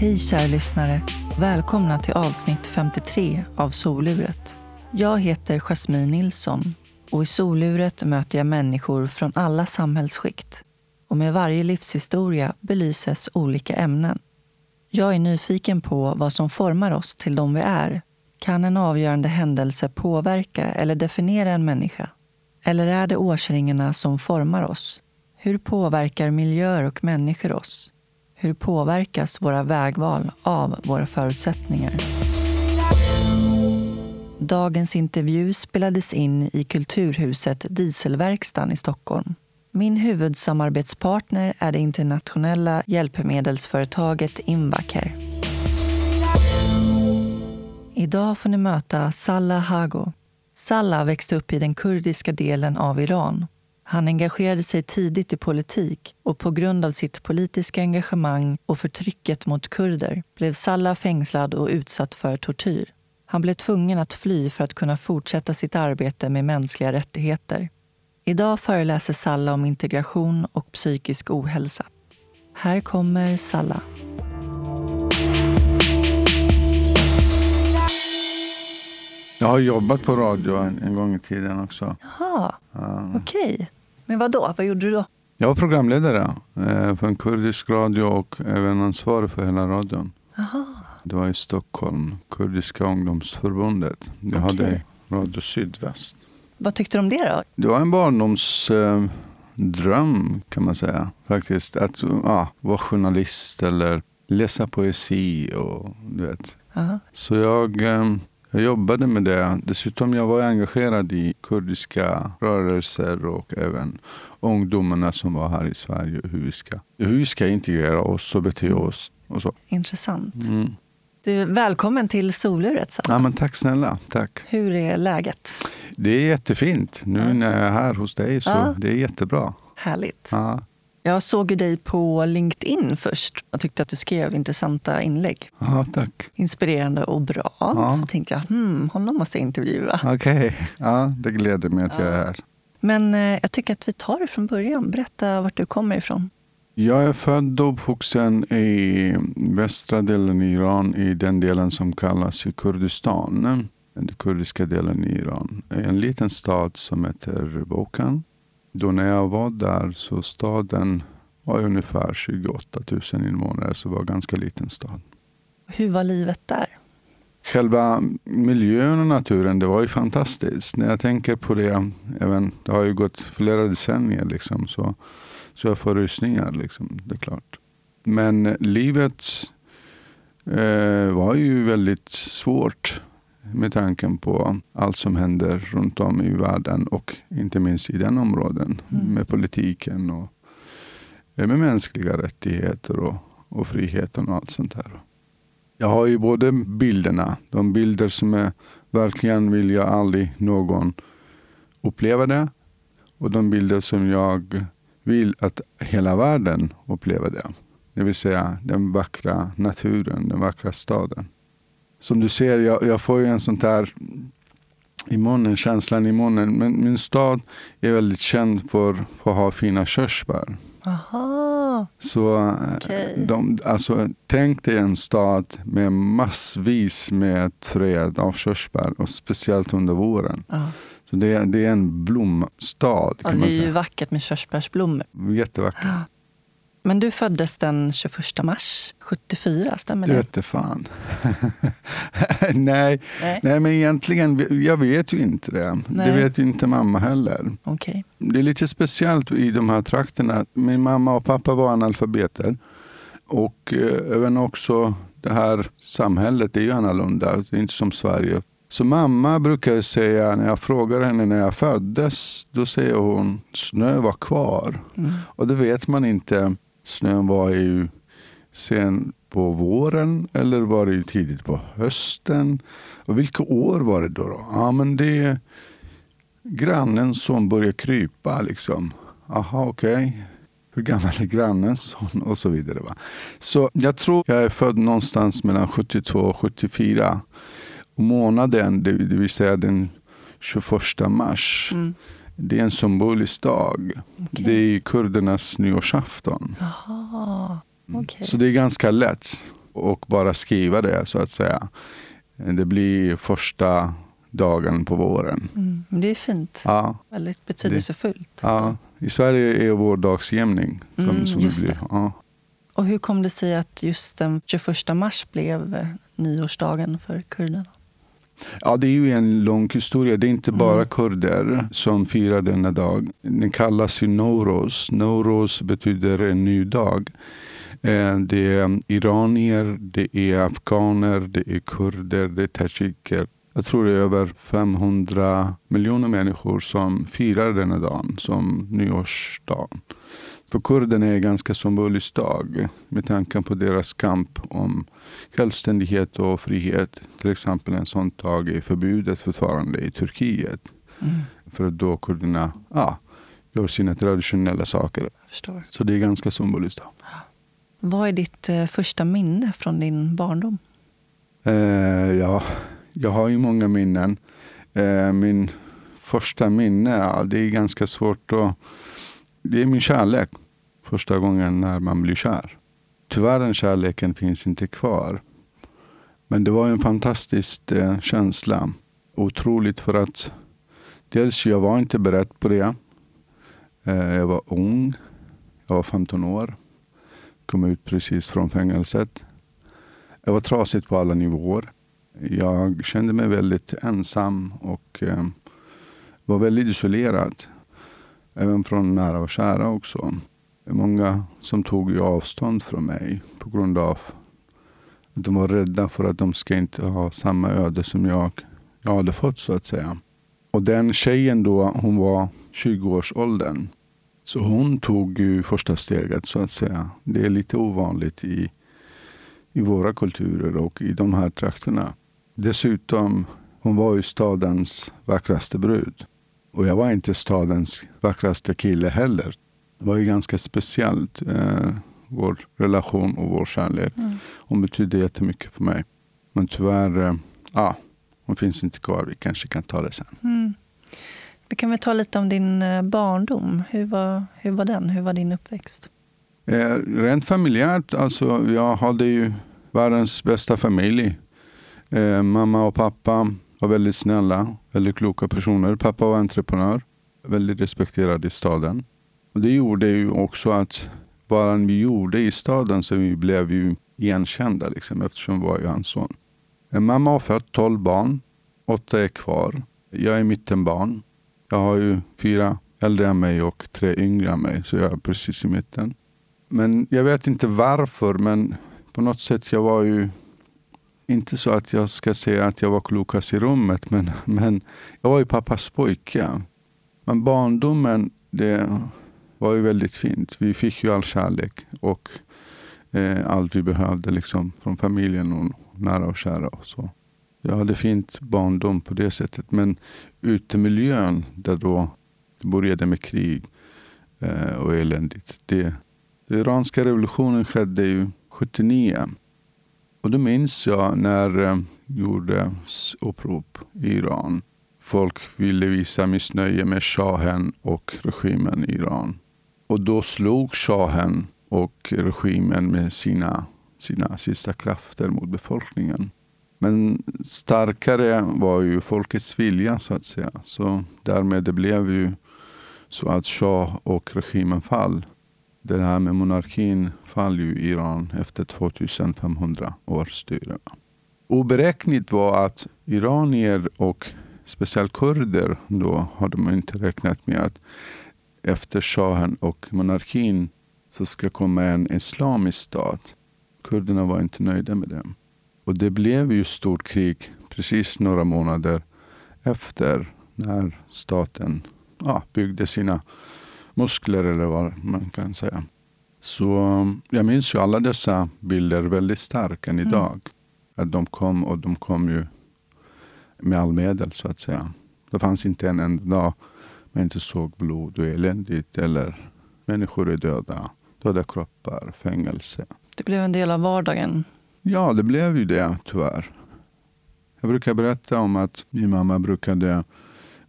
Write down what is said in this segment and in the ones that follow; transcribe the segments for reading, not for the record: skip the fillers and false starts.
Hej kära lyssnare, välkomna till avsnitt 53 av Soluret. Jag heter Jasmin Nilsson och i Soluret möter jag människor från alla samhällsskikt. Och med varje livshistoria belyses olika ämnen. Jag är nyfiken på vad som formar oss till de vi är. Kan en avgörande händelse påverka eller definiera en människa? Eller är det årsringarna som formar oss? Hur påverkar miljöer och människor oss? Hur påverkas våra vägval av våra förutsättningar? Dagens intervju spelades in i Kulturhuset Dieselverkstan i Stockholm. Min huvudsamarbetspartner är det internationella hjälpmedelsföretaget Invacare. Idag får ni möta Salah Haghgou. Salah växte upp i den kurdiska delen av Iran. Han engagerade sig tidigt i politik och på grund av sitt politiska engagemang och förtrycket mot kurder blev Salah fängslad och utsatt för tortyr. Han blev tvungen att fly för att kunna fortsätta sitt arbete med mänskliga rättigheter. Idag föreläser Salah om integration och psykisk ohälsa. Här kommer Salah. Jag har jobbat på radio en gång i tiden också. Jaha, okej. Men vadå? Vad gjorde du då? Jag var programledare för en kurdisk radio och även ansvarig för hela radion. Aha. Det var i Stockholm, Kurdiska ungdomsförbundet. Jag hade Radio Sydväst. Vad tyckte du om det då? Det var en barndomsdröm kan man säga faktiskt. Att vara journalist eller läsa poesi och du vet. Aha. Så jag jobbade med det. Dessutom jag var engagerad i kurdiska rörelser och även ungdomarna som var här i Sverige. Hur vi ska integrera oss och bete oss och så. Intressant. Mm. Du, välkommen till Soluret, Salah. Ja, men tack snälla, tack. Hur är läget? Det är jättefint. Nu när jag är här hos dig så det är jättebra. Härligt. Ja. Jag såg ju dig på LinkedIn först. Jag tyckte att du skrev intressanta inlägg. Ja, tack. Inspirerande och bra. Ja. Så tänkte jag, honom måste jag intervjua. Okej. Ja, det gläder mig att jag är här. Men jag tycker att vi tar det från början. Berätta vart du kommer ifrån. Jag är född och uppvuxen i västra delen i Iran, i den delen som kallas Kurdistan. Den kurdiska delen i Iran. En liten stad som heter Bokan. Då när jag var där så staden var ungefär 28 000 invånare, så det var en ganska liten stad. Hur var livet där? Själva miljön och naturen, det var ju fantastiskt. När jag tänker på det, även, det har ju gått flera decennier liksom, så jag får rysningar liksom, det är klart. Men livet var ju väldigt svårt. Med tanken på allt som händer runt om i världen och inte minst i den områden. Med politiken och med mänskliga rättigheter och friheten och allt sånt här. Jag har ju både bilderna, de bilder som är verkligen vill jag aldrig någon uppleva det. Och de bilder som jag vill att hela världen upplever det. Det vill säga den vackra naturen, den vackra staden. Som du ser, jag får ju en sån där i munnen, känslan i munnen. Men min stad är väldigt känd för att ha fina körsbär. Aha. Så okay. Tänk dig en stad med massvis med träd av körsbär. Och speciellt under våren. Så det är en blomstad kan man säga. Det är ju vackert med körsbärsblommor. Jättevackert. Ah. Men du föddes den 21 mars 74, stämmer det? Vet fan. Nej, men egentligen, jag vet ju inte det. Nej. Det vet ju inte mamma heller. Okay. Det är lite speciellt i de här trakterna. Min mamma och pappa var analfabeter. Och även också det här samhället är ju annorlunda. Det är inte som Sverige. Så mamma brukar säga, när jag frågar henne när jag föddes, då säger hon, snö var kvar. Mm. Och det vet man inte. Snön var ju sen på våren eller var det ju tidigt på hösten. Och vilka år var det då? Ja, men det är grannen som börjar krypa liksom. Aha, okej. Hur gammal är grannen? Och så vidare. Va? Så jag tror jag är född någonstans mellan 72 och 74 månaden, det vill säga den 21 mars. Det är en symbolisk dag. Okay. Det är kurdernas nyårsafton. Aha, okay. Så det är ganska lätt. och bara skriva det så att säga. Det blir första dagen på våren. Mm, det är fint. Ja. Väldigt betydelsefullt. Ja, i Sverige är vår dagsjämning som det blir. Ja. Och hur kom det sig att just den 21 mars blev nyårsdagen för kurderna? Ja, det är ju en lång historia. Det är inte bara kurder som firar denna dag. Den kallas ju Nowruz. Nowruz betyder en ny dag. Det är iranier, det är afghaner, det är kurder, det är tajiker. Jag tror det är över 500 miljoner människor som firar denna dagen som nyårsdagen. För kurderna är en ganska symbolisk dag med tanke på deras kamp om självständighet och frihet. Till exempel en sån dag är förbjudet förfarande i Turkiet. Mm. För att då kurderna gör sina traditionella saker. Så det är ganska symboliskt då. Vad är ditt första minne från din barndom? Jag har ju många minnen. Min första minne, det är ganska svårt att... Det är min kärlek. Första gången när man blir kär. Tyvärr den kärleken finns inte kvar. Men det var en fantastisk känsla. Otroligt för att... Dels jag var inte beredd på det. Jag var ung. Jag var 15 år. Kom ut precis från fängelset. Jag var trasigt på alla nivåer. Jag kände mig väldigt ensam och var väldigt isolerad. Även från nära och kära också. Många som tog avstånd från mig på grund av att de var rädda för att de ska inte ha samma öde som jag hade fått så att säga. Och den tjejen då, hon var 20-årsåldern. Så hon tog ju första steget så att säga. Det är lite ovanligt i våra kulturer och i de här trakterna. Dessutom, hon var ju stadens vackraste brud. Och jag var inte stadens vackraste kille heller. Det var ju ganska speciellt, vår relation och vår kärlek. Mm. Hon betydde jättemycket för mig. Men tyvärr, hon finns inte kvar. Vi kanske kan ta det sen. Mm. Vi kan väl ta lite om din barndom. Hur var den? Hur var din uppväxt? Rent familjärt, alltså jag hade ju världens bästa familj. Mamma och pappa var väldigt snälla, väldigt kloka personer. Pappa var entreprenör, väldigt respekterad i staden. Och det gjorde ju också att vad vi gjorde i staden så vi blev ju igenkända liksom, eftersom vi var ju hans son. Mamma har fött 12 barn, 8 är kvar. Jag är mittenbarn. Jag har ju 4 äldre än mig och 3 yngre än mig, så jag är precis i mitten. Men jag vet inte varför, men på något sätt jag var ju inte så att jag ska säga att jag var klokast i rummet, men jag var ju pappas pojke. Men barndomen, det var ju väldigt fint. Vi fick ju all kärlek och allt vi behövde liksom, från familjen och nära och kära och så. Jag hade fint barndom på det sättet, men utemiljön där då började med krig och eländigt. Den iranska revolutionen skedde ju 79. Och då minns jag när gjordes upprop i Iran. Folk ville visa missnöje med shahen och regimen i Iran. Och då slog shahen och regimen med sina sista krafter mot befolkningen. Men starkare var ju folkets vilja så att säga. Så därmed det blev ju så att shah och regimen fall. Det här med monarkin fall ju i Iran efter 2500 års styre. Oberäknigt var att iranier och speciellt kurder då hade man inte räknat med att efter shahen och monarkin så ska komma en islamisk stat. Kurderna var inte nöjda med det. Och det blev ju stort krig precis några månader efter när staten byggde sina muskler eller vad man kan säga. Så jag minns ju alla dessa bilder väldigt starkt än idag. Att de kom ju med all medel så att säga. Det fanns inte en enda dag man inte såg blod och eländigt eller människor är döda kroppar, fängelse. Det blev en del av vardagen. Ja, det blev ju det tyvärr. Jag brukar berätta om att min mamma brukade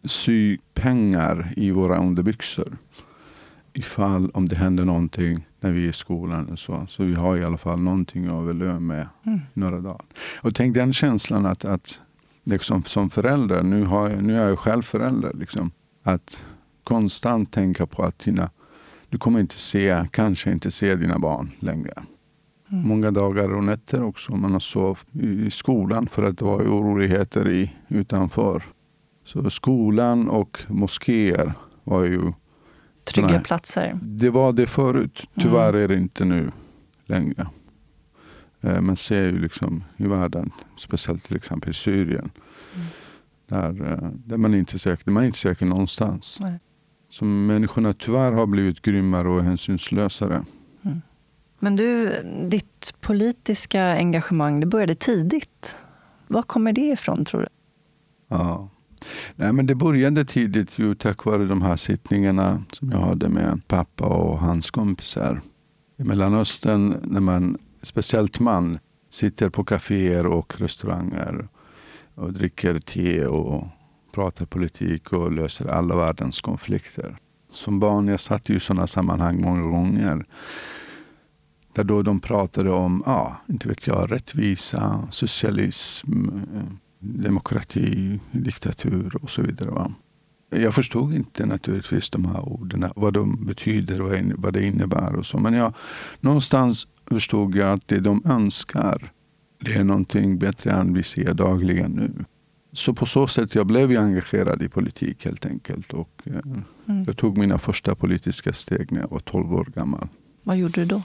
sy pengar i våra underbyxor. Ifall om det hände någonting när vi är i skolan och så. Så vi har i alla fall någonting att överleva med några dagar. Och tänk den känslan att liksom, som förälder, nu är jag själv förälder liksom, att konstant tänka på att du kommer kanske inte se dina barn längre. Mm. Många dagar och nätter också. Man har sov i skolan för att det var oroligheter utanför. Så skolan och moskéer var ju trygga platser. Det var det förut. Tyvärr är det inte nu längre. Man ser ju liksom i världen, speciellt till exempel i Syrien, där man är inte säker någonstans. Nej. Så människorna tyvärr har blivit grymmare och hänsynslösare. Mm. Men du, ditt politiska engagemang, det började tidigt. Var kommer det ifrån, tror du? Ja. Nej, men det började tidigt ju tack vare de här sittningarna som jag hade med pappa och hans kompisar. I Mellanöstern, när man, speciellt man, sitter på kaféer och restauranger och dricker te och pratar politik och löser alla världens konflikter. Som barn, jag satt i sådana sammanhang många gånger. Där då de pratade om, inte vet jag, rättvisa, socialism, demokrati, diktatur och så vidare. Va? Jag förstod inte naturligtvis de här orden, vad de betyder och vad det innebär och så. Men jag någonstans förstod jag att det de önskar, det är någonting bättre än vi ser dagligen nu. Så på så sätt jag blev engagerad i politik helt enkelt. Och jag tog mina första politiska steg när jag var 12 år gammal. Vad gjorde du då?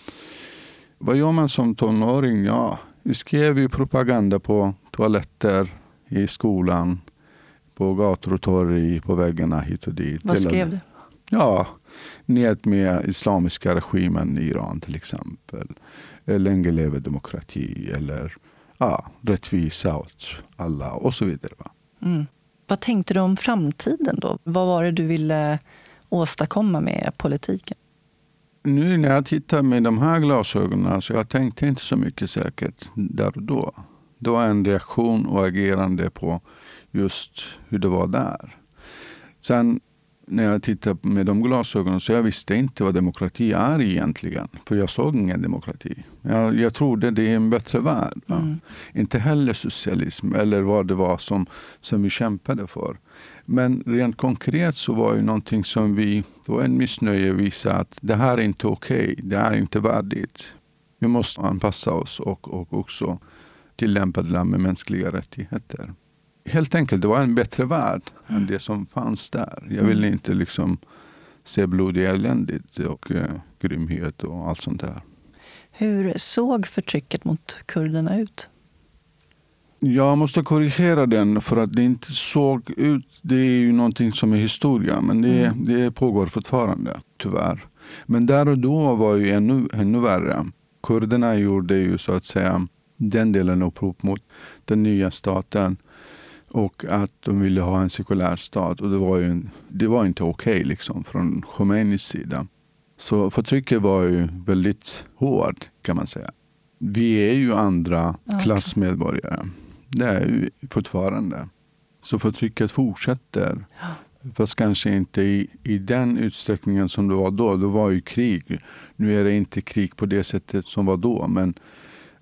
Vad gör man som tonåring? Ja, vi skrev ju propaganda på toaletter, i skolan, på gator och torg, på väggarna hit och dit. Vad skrev du? Ja, ned med islamiska regimen i Iran till exempel. Länge lever demokrati eller rättvisa åt alla och så vidare. Va? Mm. Vad tänkte du om framtiden då? Vad var det du ville åstadkomma med politiken? Nu när jag tittar med de här glasögonen så jag tänkte inte så mycket säkert där och då. Det var en reaktion och agerande på just hur det var där. Sen när jag tittar med de glasögonen så jag visste inte vad demokrati är egentligen. För jag såg ingen demokrati. Jag trodde det är en bättre värld. Mm. Inte heller socialism eller vad det var som vi kämpade för. Men rent konkret så var ju någonting som det var en missnöje visade att det här är inte okej, det här är inte värdigt. Vi måste anpassa oss och också tillämpa det där med mänskliga rättigheter. Helt enkelt, det var en bättre värld än det som fanns där. Jag ville inte liksom se blodig eländigt och grymhet och allt sånt där. Hur såg förtrycket mot kurderna ut? Jag måste korrigera den för att det inte såg ut. Det är ju någonting som är historia, men det pågår fortfarande, tyvärr. Men där och då var ju ännu värre. Kurderna gjorde ju så att säga den delen upprop mot den nya staten och att de ville ha en sekulär stat. Och det var inte okej liksom från Khomeinis sida. Så förtrycket var ju väldigt hårt kan man säga. Vi är ju andra klassmedborgare. Det är ju fortfarande. Så förtrycket fortsätter. Ja. Fast kanske inte i den utsträckningen som det var då. Det var ju krig. Nu är det inte krig på det sättet som var då.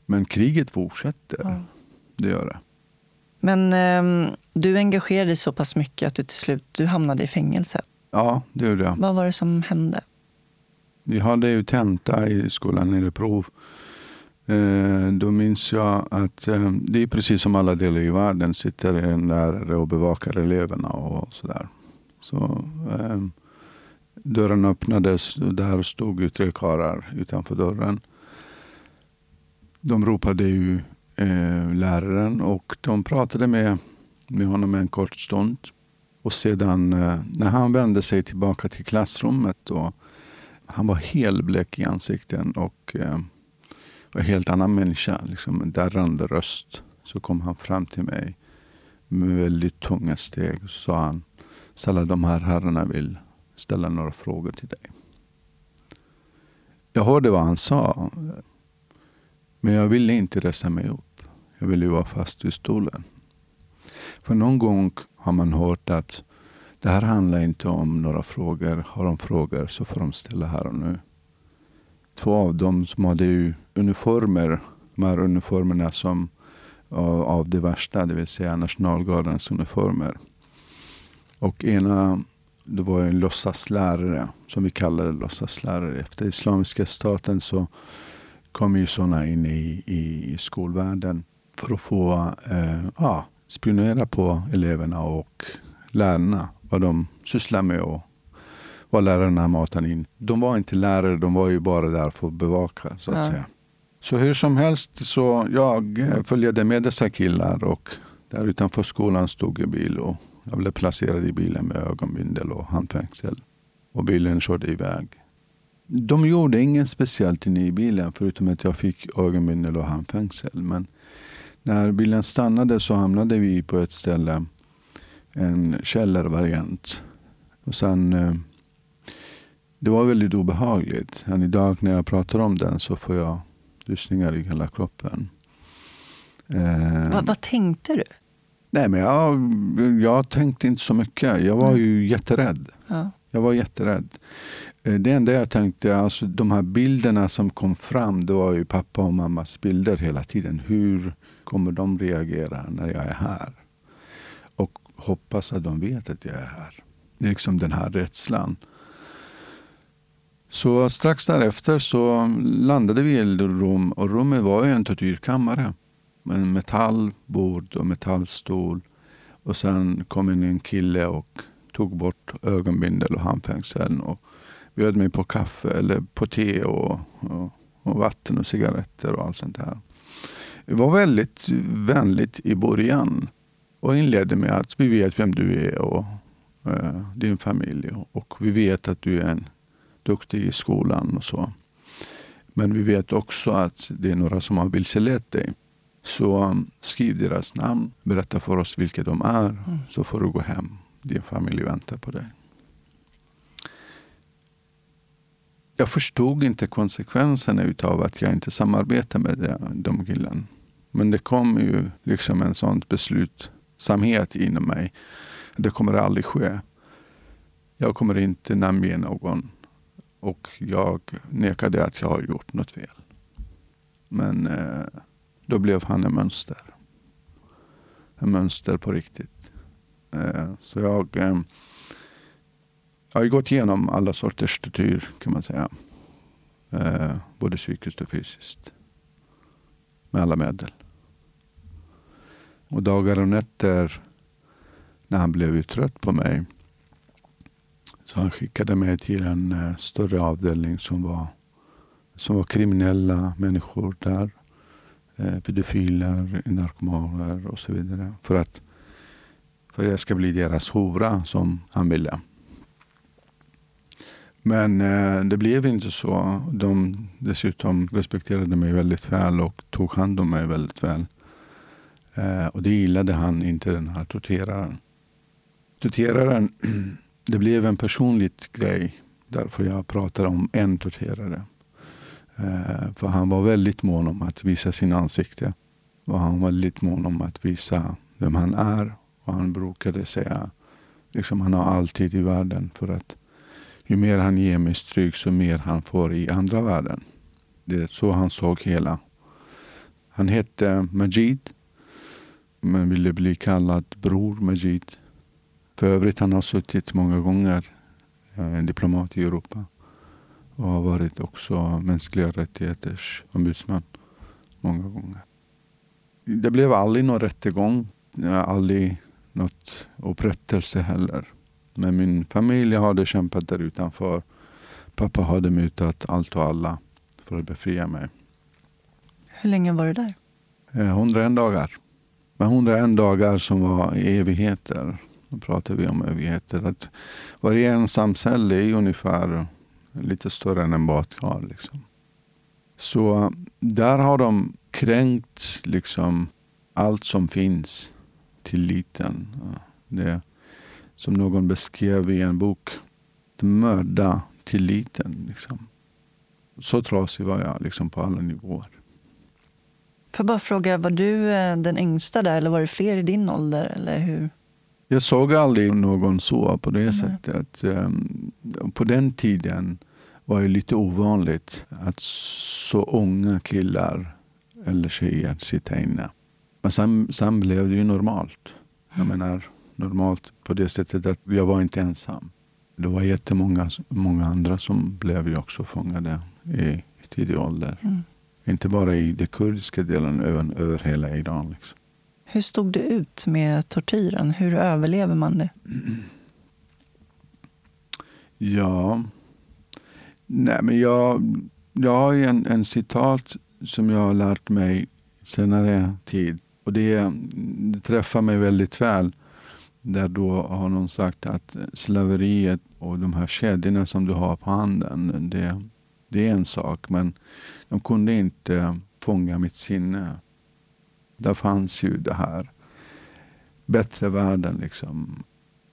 Men kriget fortsätter. Ja. Det gör det. Men du engagerade dig så pass mycket att du till slut hamnade i fängelset. Ja, det gjorde jag. Vad var det som hände? Vi hade ju tenta i skolan eller prov. Då minns jag att det är precis som alla delar i världen sitter en lärare och bevakar eleverna och sådär. Så dörren öppnades och där stod ju tre karlar utanför dörren. De ropade ju läraren och de pratade med honom en kort stund. Och sedan när han vände sig tillbaka till klassrummet då, han var helblek i ansikten och en helt annan människa, liksom en darrande röst. Så kom han fram till mig med väldigt tunga steg och sa han, Salah, de här herrarna vill ställa några frågor till dig. Jag hörde vad han sa, men jag ville inte resa mig upp. Jag ville vara fast i stolen. För någon gång har man hört att det här handlar inte om några frågor. Har de frågor så får de ställa här och nu. två av dem som hade uniformer, de här uniformerna som av det värsta, det vill säga nationalgardens uniformer. Och ena, det var en låtsaslärare, som vi kallade låtsaslärare. Efter islamiska staten så kom ju sådana in i skolvärlden för att få spionera på eleverna och lärarna, vad de sysslar med och vad lärarna matar in. De var inte lärare, de var ju bara där för att bevaka så att säga. Så hur som helst så jag följde med dessa killar och där utanför skolan stod en bil och jag blev placerad i bilen med ögonbindel och handfängsel. Och bilen körde iväg. De gjorde ingen speciellt inne i bilen förutom att jag fick ögonbindel och handfängsel. Men när bilen stannade så hamnade vi på ett ställe, en källarvariant. Och sen, det var väldigt obehagligt. Än idag när jag pratar om den så får jag lyssningar i hela kroppen. Vad tänkte du? Nej, men jag tänkte inte så mycket. Jag var ju jätterädd. Ja. Jag var jätterädd. Det enda jag tänkte, alltså de här bilderna som kom fram, det var ju pappa och mammas bilder hela tiden. Hur kommer de reagera när jag är här? Och hoppas att de vet att jag är här. Det är liksom den här rädslan. Så strax därefter så landade vi i ett rum, och rummet var ju en tortyrkammare. En metallbord och metallstol. Och sen kom in en kille och tog bort ögonbindel och handfängseln och bjöd mig på kaffe eller på te och vatten och cigaretter och allt sånt där. Det var väldigt vänligt i början och inledde med att vi vet vem du är och din familj och vi vet att du är en duktig i skolan och så. Men vi vet också att det är några som har vilselett dig. Så skriv deras namn, berätta för oss vilka de är, så får du gå hem. Din familj väntar på dig. Jag förstod inte konsekvenserna utav att jag inte samarbetar med de killen. Men det kom ju liksom en sånt beslutsamhet inom mig. Det kommer aldrig ske. Jag kommer inte namnge någon. Och jag nekade att jag har gjort något fel. Men då blev han en mönster. En mönster på riktigt. Så jag har gått igenom alla sorters tortyr kan man säga. Både psykiskt och fysiskt. Med alla medel. Och dagar och nätter när han blev trött på mig så han skickade mig till en större avdelning som var kriminella människor där. Pedofiler, narkomaner och så vidare. För att jag ska bli deras hora som han ville. Men det blev inte så. De dessutom respekterade mig väldigt väl och tog hand om mig väldigt väl. Och det gillade han inte, den här torteraren. Torteraren, det blev en personligt grej. Därför jag pratar om en torterare. För han var väldigt mån om att visa sin ansikte. Och han var väldigt mån om att visa vem han är. Och han brukade säga, liksom han har alltid i världen. För att ju mer han ger mig stryk så mer han får i andra världen. Det är så han såg hela. Han hette Majid. Men ville bli kallad bror Majid. För övrigt han har suttit många gånger en diplomat i Europa. Och har varit också mänskliga rättigheters ombudsman många gånger. Det blev aldrig någon rättegång. Aldrig något upprättelse heller. Men min familj hade kämpat där utanför. Pappa hade mutat allt och alla för att befria mig. Hur länge var du där? 101 dagar. Men 101 dagar som var evigheter. Då pratar vi om evigheter. Att varje ensamcelle är ungefär lite större än en badkar. Liksom. Så där har de kränkt liksom allt som finns. Tilliten. Det som någon beskrev i en bok. Mörda tilliten. Liksom. Så trasig var jag liksom, på alla nivåer. Får jag bara fråga, var du den yngsta där eller var det fler i din ålder? Eller hur? Jag såg aldrig någon så på det sättet. På den tiden var ju lite ovanligt att så unga killar eller tjejer sitter inne. Men sen blev det ju normalt. Jag menar normalt på det sättet att jag var inte ensam. Det var jättemånga andra som blev ju också fångade i tidig ålder. Mm. Inte bara i den kurdiska delen, även över hela Iran. Liksom. Hur stod det ut med tortyren? Hur överlever man det? Mm. Ja. Nej, men jag har ju en citat som jag har lärt mig senare tid. Och det träffar mig väldigt väl. Där då har någon sagt att slaveriet och de här kedjorna som du har på handen, det är en sak. Men de kunde inte fånga mitt sinne. Där fanns ju det här bättre världen liksom.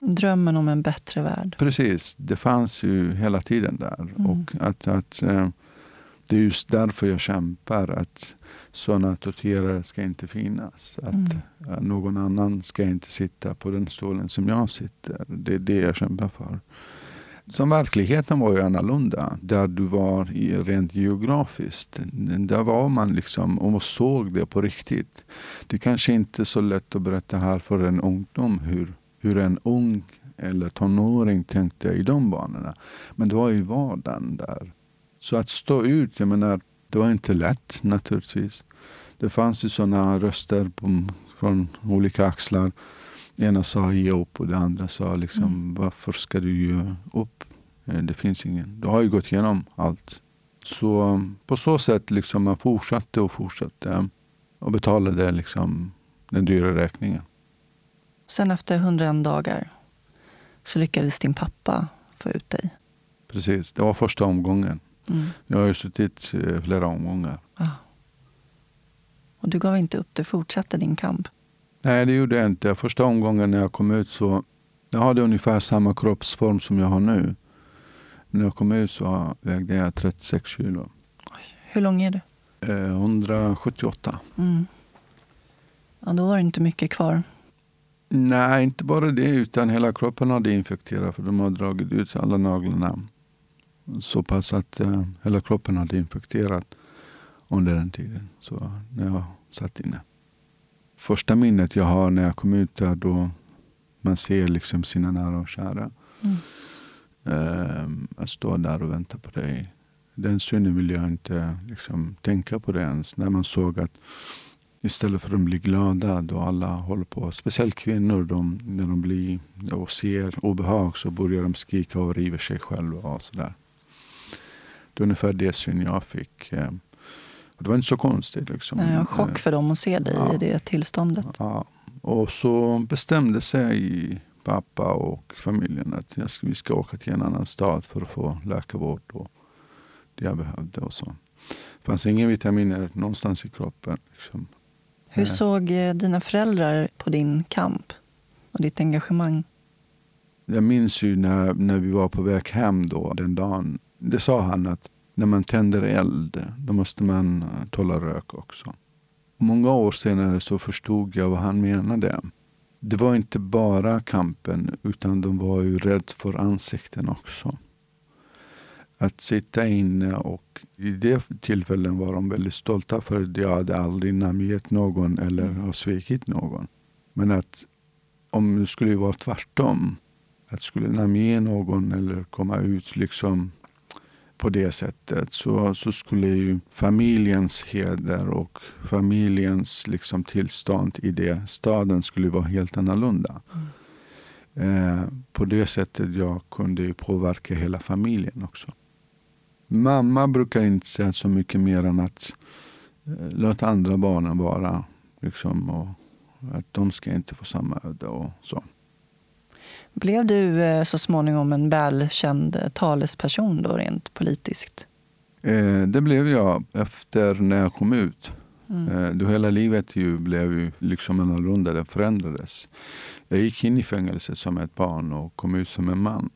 Drömmen om en bättre värld. Precis, det fanns ju hela tiden där. Mm. Och att det är just därför jag kämpar att sådana torterare ska inte finnas. Att någon annan ska inte sitta på den stolen som jag sitter. Det är det jag kämpar för. Som verkligheten var ju annorlunda. Där du var rent geografiskt. Där var man liksom och man såg det på riktigt. Det kanske inte är så lätt att berätta här för en ungdom hur en ung eller tonåring tänkte i de banorna. Men det var ju vardagen där. Så att stå ut, jag menar, det var inte lätt naturligtvis. Det fanns ju sådana röster från olika axlar. Ena sa ge upp och det andra sa liksom, varför ska du ge upp? Det finns ingen. Du har ju gått igenom allt. Så på så sätt liksom man fortsatte och betalade liksom den dyra räkningen. Sen efter 101 dagar så lyckades din pappa få ut dig. Precis, det var första omgången. Mm. Jag har ju suttit flera omgångar. Ah. Och du gav inte upp, du fortsatte din kamp? Nej, det gjorde jag inte. Första omgången när jag kom ut så jag hade ungefär samma kroppsform som jag har nu. När jag kom ut så vägde jag 36 kilo. Oj, hur lång är du? 178. Mm. Ja, då var det inte mycket kvar. Nej, inte bara det utan hela kroppen hade infekterat för de har dragit ut alla naglarna. Så pass att hela kroppen hade infekterat under den tiden. Så när jag satt inne. Första minnet jag har när jag kom ut där då man ser liksom sina nära och kära. Mm. Att stå där och vänta på dig. Den synen vill jag inte liksom tänka på det ens. När man såg att istället för att bli glada då alla håller på. Speciellt kvinnor när de blir och ser obehag så börjar de skrika och riva sig själva och sådär. Det är ungefär det syn jag fick. Det var inte så konstigt liksom. Nej, en chock för dem att se dig i det tillståndet. Ja. Och så bestämde sig pappa och familjen att vi ska åka till en annan stad för att få läkarvård och det jag behövde och så. Det fanns ingen vitaminer någonstans i kroppen liksom. Hur såg dina föräldrar på din kamp och ditt engagemang? Jag minns ju när vi var på väg hem då den dagen. Det sa han att när man tänder eld, då måste man tåla rök också. Många år senare så förstod jag vad han menade. Det var inte bara kampen utan de var ju rädd för ansikten också. Att sitta inne och i det tillfällen var de väldigt stolta för att jag hade aldrig namngett någon eller har svikit någon. Men att om det skulle vara tvärtom, att skulle namnge någon eller komma ut liksom på det sättet så skulle ju familjens heder och familjens liksom tillstånd i det staden skulle vara helt annorlunda. På det sättet jag kunde ju påverka hela familjen också. Mamma brukar inte säga så mycket mer än att låt andra barnen vara liksom, och att de ska inte få samma öde och så. Blev du så småningom en välkänd talesperson då rent politiskt? Det blev jag efter när jag kom ut. Då hela livet ju blev ju liksom annorlunda, det förändrades. Jag gick in i fängelse som ett barn och kom ut som en man.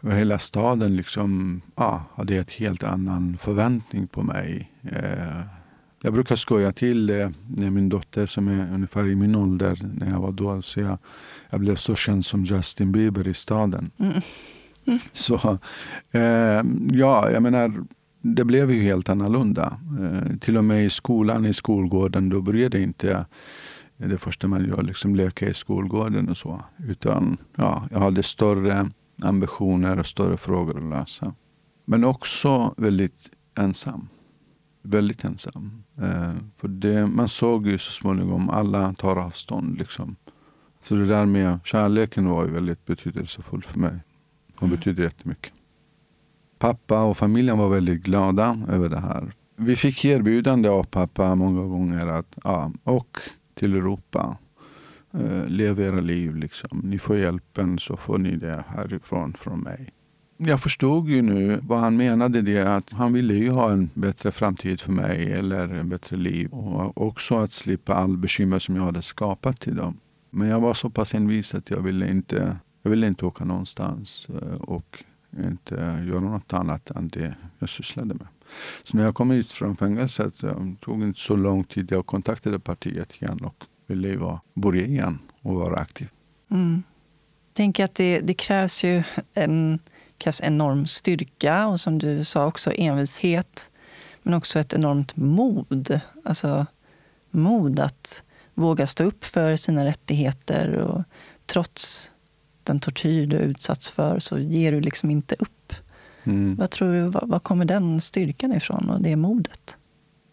Och hela staden liksom, hade ett helt annan förväntning på mig. Jag brukar skoja till när min dotter som är ungefär i min ålder när jag var då. Så jag blev så känd som Justin Bieber i staden. Mm. Så ja, jag menar, det blev ju helt annorlunda. Till och med i skolan, i skolgården, då började inte det första man gör liksom leka i skolgården och så. Utan ja, jag hade större ambitioner och större frågor att lösa. Men också väldigt ensam. Väldigt ensam. För det, man såg ju så småningom, alla tar avstånd liksom. Så det där med kärleken var ju väldigt betydelsefull för mig. Hon betydde jättemycket. Pappa och familjen var väldigt glada över det här. Vi fick erbjudande av pappa många gånger att ja, och till Europa. Lev era liv liksom. Ni får hjälpen så får ni det härifrån från mig. Jag förstod ju nu vad han menade det, att han ville ju ha en bättre framtid för mig eller en bättre liv. Och också att slippa all bekymmer som jag hade skapat till dem. Men jag var så pass envis att jag ville inte åka någonstans och inte göra något annat än det jag sysslade med. Så när jag kom ut från fängelset, det tog inte så lång tid, jag kontaktade partiet igen och ville ju börja igen och vara aktiv. Mm. Jag tänker att det krävs ju krävs enorm styrka och som du sa också envishet, men också ett enormt mod. Alltså mod att våga stå upp för sina rättigheter, och trots den tortyr du utsatts för så ger du liksom inte upp. Mm. Vad tror du, vad kommer den styrkan ifrån och det modet?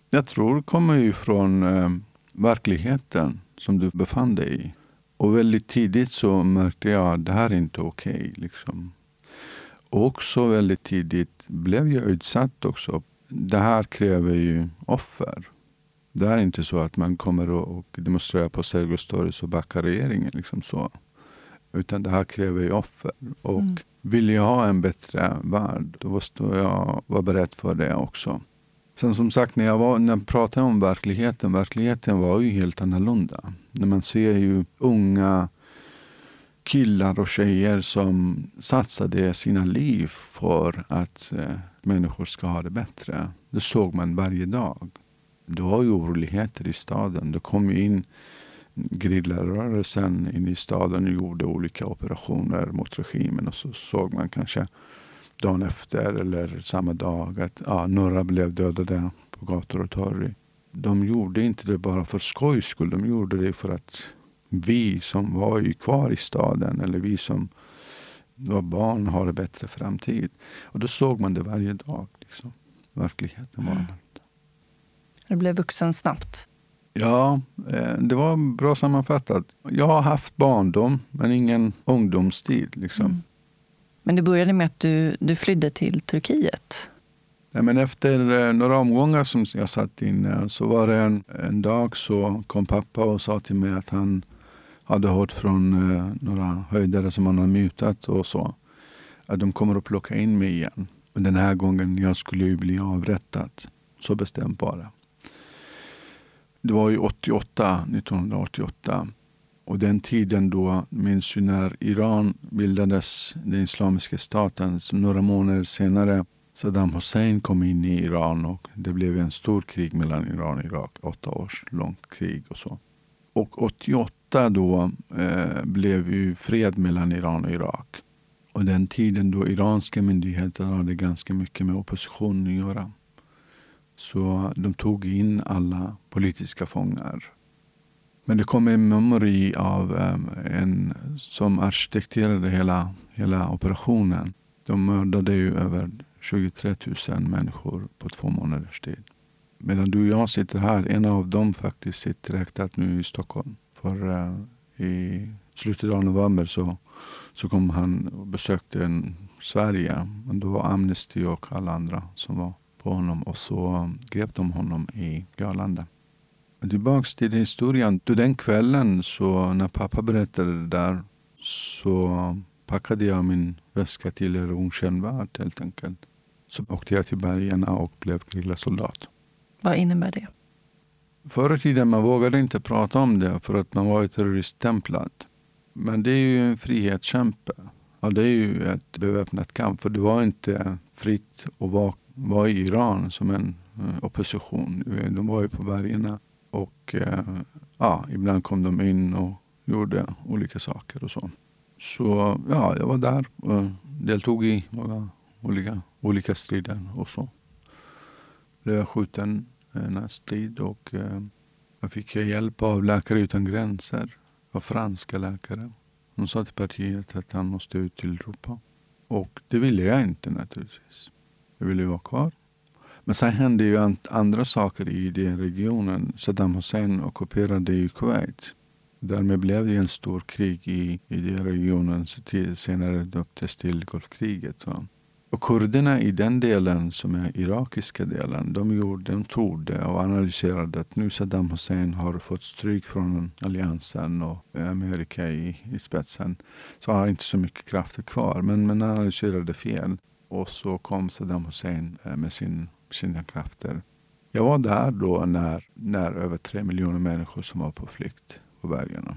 Jag tror det kommer ju från verkligheten som du befann dig i. Och väldigt tidigt så märkte jag att det här är inte okej liksom. Och också väldigt tidigt blev jag utsatt också. Det här kräver ju offer. Det är inte så att man kommer och demonstrerar på Sergels torg och backar regeringen liksom så. Utan det här kräver ju offer. Och vill jag ha en bättre värld, då måste jag vara beredd för det också. Sen som sagt, när jag pratade om verkligheten var ju helt annorlunda. När man ser ju unga killar och tjejer som satsade sina liv för att människor ska ha det bättre. Det såg man varje dag. Det var ju oroligheter i staden. Det kom in grillarrörelsen in i staden och gjorde olika operationer mot regimen. Och så såg man kanske dagen efter eller samma dag att några blev dödade på gator och torg. De gjorde inte det bara för skojs skull. De gjorde det för att vi som var ju kvar i staden eller vi som var barn har en bättre framtid. Och då såg man det varje dag. Liksom. Verkligheten var annorlunda. Det blev vuxen snabbt. Ja, det var bra sammanfattat. Jag har haft barndom, men ingen ungdomstid. Liksom. Mm. Men det började med att du flydde till Turkiet. Ja, men efter några omgångar som jag satt inne så var det en dag så kom pappa och sa till mig att han hade hört från några höjdare som han hade mutat och så. Att de kommer att plocka in mig igen. Och den här gången jag skulle ju bli avrättad. Så bestämt bara. Det var ju 1988. Och den tiden då minns ju när Iran bildades, den islamiska staten. Så några månader senare Saddam Hussein kom in i Iran och det blev en stor krig mellan Iran och Irak. 8 års långt krig och så. Och 88 då blev ju fred mellan Iran och Irak. Och den tiden då iranska myndigheter hade ganska mycket med opposition att göra. Så de tog in alla politiska fångar. Men det kom en memori av en som arkitekterade hela operationen. De mördade ju över 23 000 människor på 2 månaders tid. Medan du och jag sitter här, en av dem faktiskt sitter räktat nu i Stockholm. För i slutet av november så kom han och besökte Sverige. Men då var Amnesty och alla andra som var på honom och så grep de honom i Görlanda. Men tillbaka till historien. Då den kvällen så när pappa berättade det där så packade jag min väska till en okänd värld helt enkelt. Så åkte jag till bergen och blev grillasoldat. Vad innebär det? Förr i tiden man vågade inte prata om det för att man var ju terroriststämplad. Men det är ju en frihetskämpe. Ja, det är ju ett beväpnat kamp för det var inte fritt och vakt. Var i Iran som en opposition. De var ju på bergen och ibland kom de in och gjorde olika saker och så. Så ja, jag var där och deltog i många olika strider och så. Blev jag skjuten i en strid och jag fick hjälp av Läkare utan gränser. Var franska läkare. De sa till partiet att han måste ut till Europa. Och det ville jag inte naturligtvis. Jag ville vara kvar. Men sen hände ju andra saker i den regionen. Saddam Hussein ockuperade ju Kuwait. Därmed blev det en stor krig i den regionen. Senare döptes till Golfkriget. Så. Och kurderna i den delen, som är irakiska delen, de trodde och analyserade att nu Saddam Hussein har fått stryk från alliansen och Amerika i spetsen. Så har inte så mycket krafter kvar, men man analyserade fel. Och så kom Saddam Hussein med sina krafter. Jag var där då när över 3 miljoner människor som var på flykt på bergen.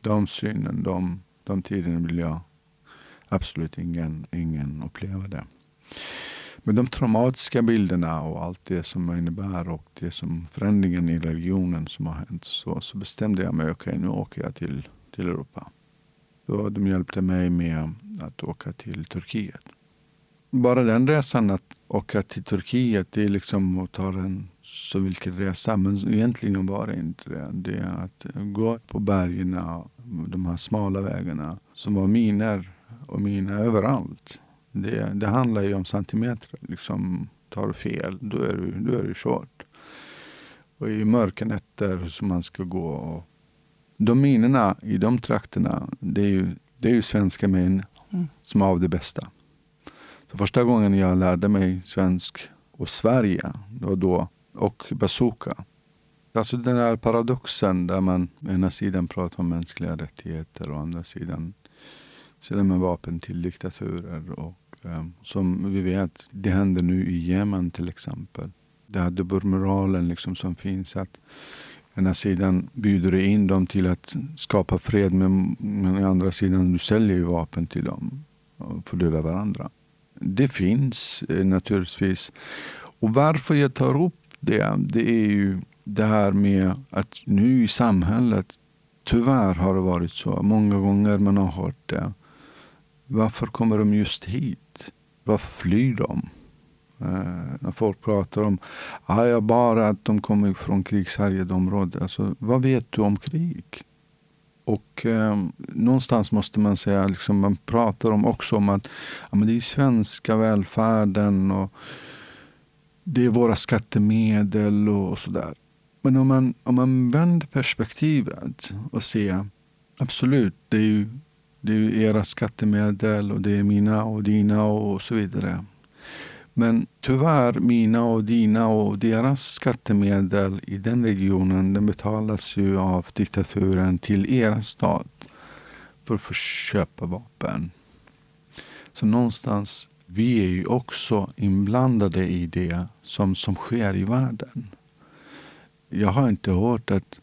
De synen, de tiden vill jag absolut ingen uppleva det. Men de traumatiska bilderna och allt det som innebär och det som förändringen i religionen som har hänt, så bestämde jag mig, okej, nu åker jag till Europa. Då de hjälpte mig med att åka till Turkiet. Bara den resan att åka till Turkiet, det är liksom att ta en så vilken resa, men egentligen var det inte det. Det är att gå på bergen, de här smala vägarna som var miner och mina överallt. Det handlar ju om centimeter. Liksom, tar du fel, då är du kört. Och i mörka nätter som man ska gå. Och de minerna i de trakterna, det är ju svenska min som är av det bästa. Så första gången jag lärde mig svensk och Sverige, då och bazooka. Alltså den här paradoxen där man ena sidan pratar om mänskliga rättigheter och andra sidan med vapen till diktaturer och som vi vet, det händer nu i Yemen till exempel. Det här dubbelmoralen liksom som finns, att ena sidan bjuder du in dem till att skapa fred, men andra sidan du säljer ju vapen till dem och får döda varandra. Det finns naturligtvis. Och varför jag tar upp det är ju det här med att nu i samhället tyvärr har det varit så. Många gånger man har hört det. Varför kommer de just hit? Varför flyr de? När folk pratar om bara att de kommer från krigshärjade områden. Alltså, vad vet du om krig? Och någonstans måste man säga, liksom, man pratar om också om att men det är svenska välfärden och det är våra skattemedel och sådär. Men om man vänder perspektivet och ser, absolut, det är ju era skattemedel och det är mina och dina och så vidare. Men tyvärr mina och dina och deras skattemedel i den regionen, den betalas ju av diktaturen till er stat för att få köpa vapen. Så någonstans, vi är ju också inblandade i det som sker i världen. Jag har inte hört att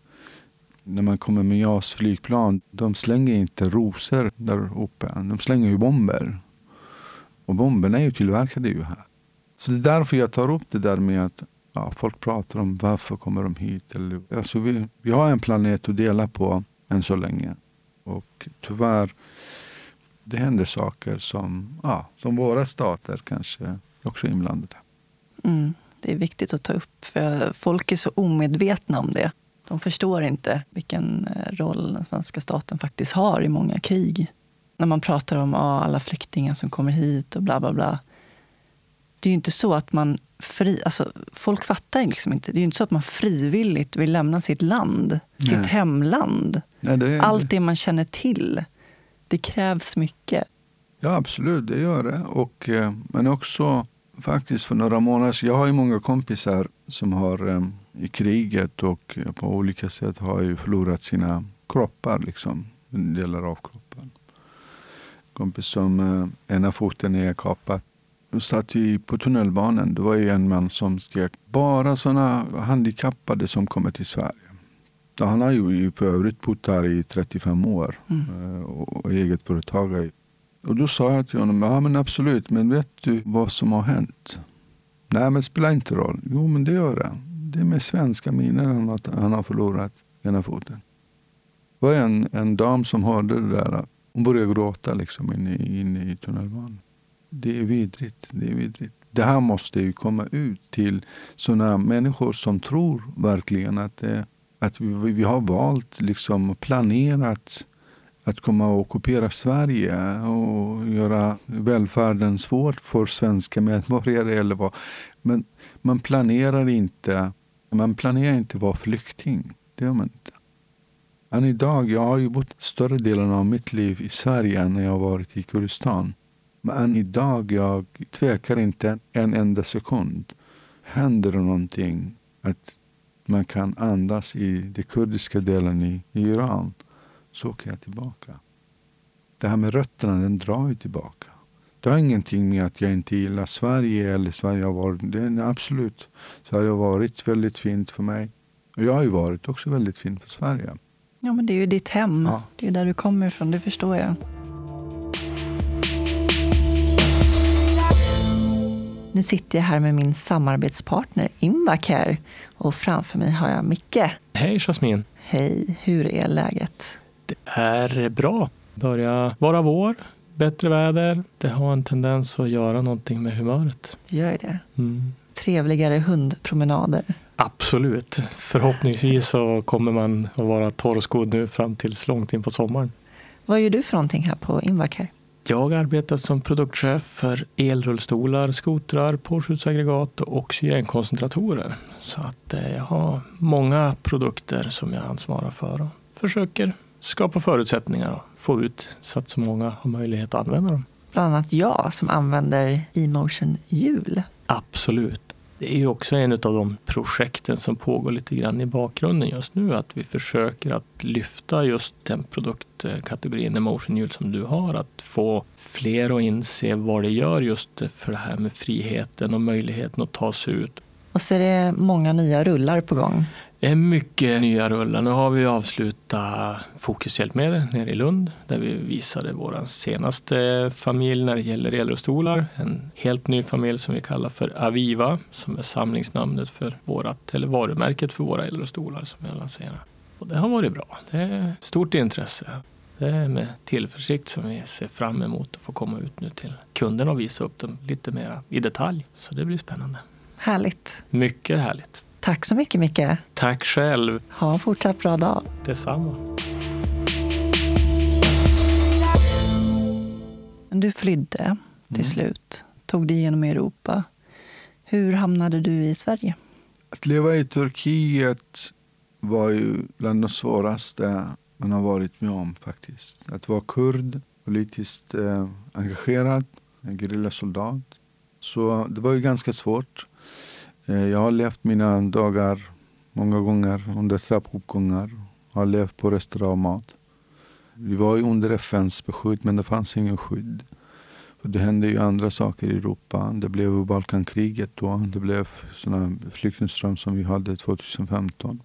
när man kommer med JAS-flygplan, de slänger inte rosor där uppe. De slänger ju bomber. Och bomberna är ju tillverkade ju här. Så det är därför jag tar upp det där med att folk pratar om varför kommer de hit. Alltså vi har en planet att dela på än så länge. Och tyvärr, det händer saker som våra stater kanske också är inblandade. Mm. Det är viktigt att ta upp, för folk är så omedvetna om det. De förstår inte vilken roll den svenska staten faktiskt har i många krig. När man pratar om alla flyktingar som kommer hit och bla bla bla. Det är ju inte så att man folk fattar liksom inte. Det är ju inte så att man frivilligt vill lämna sitt land, sitt hemland. Nej, allt det man känner till. Det krävs mycket. Ja, absolut, det gör det. Och, men också faktiskt för några månader. Jag har ju många kompisar som har i kriget och på olika sätt har ju förlorat sina kroppar liksom. Delar av kroppen. Kompis som ena foten är kapat. Då satt vi på tunnelbanan. Det var ju en man som skrek bara sådana handikappade som kommer till Sverige. Han har ju för övrigt bott här i 35 år. Och eget företagare. Och då sa jag till honom, men absolut, men vet du vad som har hänt? Nej, men det spelar inte roll. Jo, men det gör det. Det är med svenska miner att han har förlorat ena foten. Det var en dam som hörde det där. Hon började gråta liksom inne i tunnelbanan. Det är vidrigt, det är vidrigt. Det här måste ju komma ut till sådana människor som tror verkligen att vi har valt, liksom planerat att komma och ockupera Sverige och göra välfärden svårt för svenska medborgare eller vad. Men man planerar inte vara flykting. Det gör man inte. Än idag, jag har ju bott större delen av mitt liv i Sverige när jag varit i Kurdistan. Men än idag, jag tvekar inte en enda sekund. Händer det någonting att man kan andas i den kurdiska delen i Iran, så åker jag tillbaka. Det här med rötterna, den drar ju tillbaka. Det har ingenting med att jag inte gillar Sverige eller Sverige har varit. Det är absolut. Sverige har varit väldigt fint för mig. Och jag har ju varit också väldigt fin för Sverige. Ja, men det är ju ditt hem. Ja. Det är ju där du kommer ifrån, det förstår jag. Nu sitter jag här med min samarbetspartner Invacare. Och framför mig har jag Micke. Hej Jasmin. Hej, hur är läget? Det är bra. Börja vara vår, bättre väder. Det har en tendens att göra någonting med humöret. Gör det. Mm. Trevligare hundpromenader. Absolut. Förhoppningsvis så kommer man att vara torrskodd nu fram tills långt in på sommaren. Vad gör du för någonting här på Invacare? Jag arbetar som produktchef för elrullstolar, skotrar, påskyddsaggregat och oxygenkoncentratorer. Så att jag har många produkter som jag ansvarar för och försöker skapa förutsättningar och få ut så att så många har möjlighet att använda dem. Bland annat jag som använder e-motion hjul. Absolut. Det är ju också en av de projekten som pågår lite grann i bakgrunden just nu. Att vi försöker att lyfta just den produktkategorin emotionhjul som du har. Att få fler att inse vad det gör just för det här med friheten och möjligheten att ta sig ut. Och så är det många nya rullar på gång. Det är mycket nya rullar. Nu har vi avslutat fokushjälpmedel nere i Lund där vi visade vår senaste familj när det gäller elrullstolar. En helt ny familj som vi kallar för Aviva som är samlingsnamnet för varumärket för våra elrullstolar som vi lanserar. Och det har varit bra. Det är stort intresse. Det är med tillförsikt som vi ser fram emot att få komma ut nu till kunderna och visa upp dem lite mer i detalj. Så det blir spännande. Härligt. Mycket härligt. Tack så mycket, Micke. Tack själv. Ha en fortsatt bra dag. Detsamma. Du flydde till slut. Tog dig igenom Europa. Hur hamnade du i Sverige? Att leva i Turkiet var ju bland det svåraste man har varit med om faktiskt. Att vara kurd, politiskt engagerad, gerillasoldat. Så det var ju ganska svårt. Jag har levt mina dagar många gånger under trappuppgångar. Jag har levt på restaurangmat. Vi var ju under FNs beskydd men det fanns ingen skydd. För det hände ju andra saker i Europa. Det blev Balkankriget då. Det blev sådana flyktingström som vi hade 2015.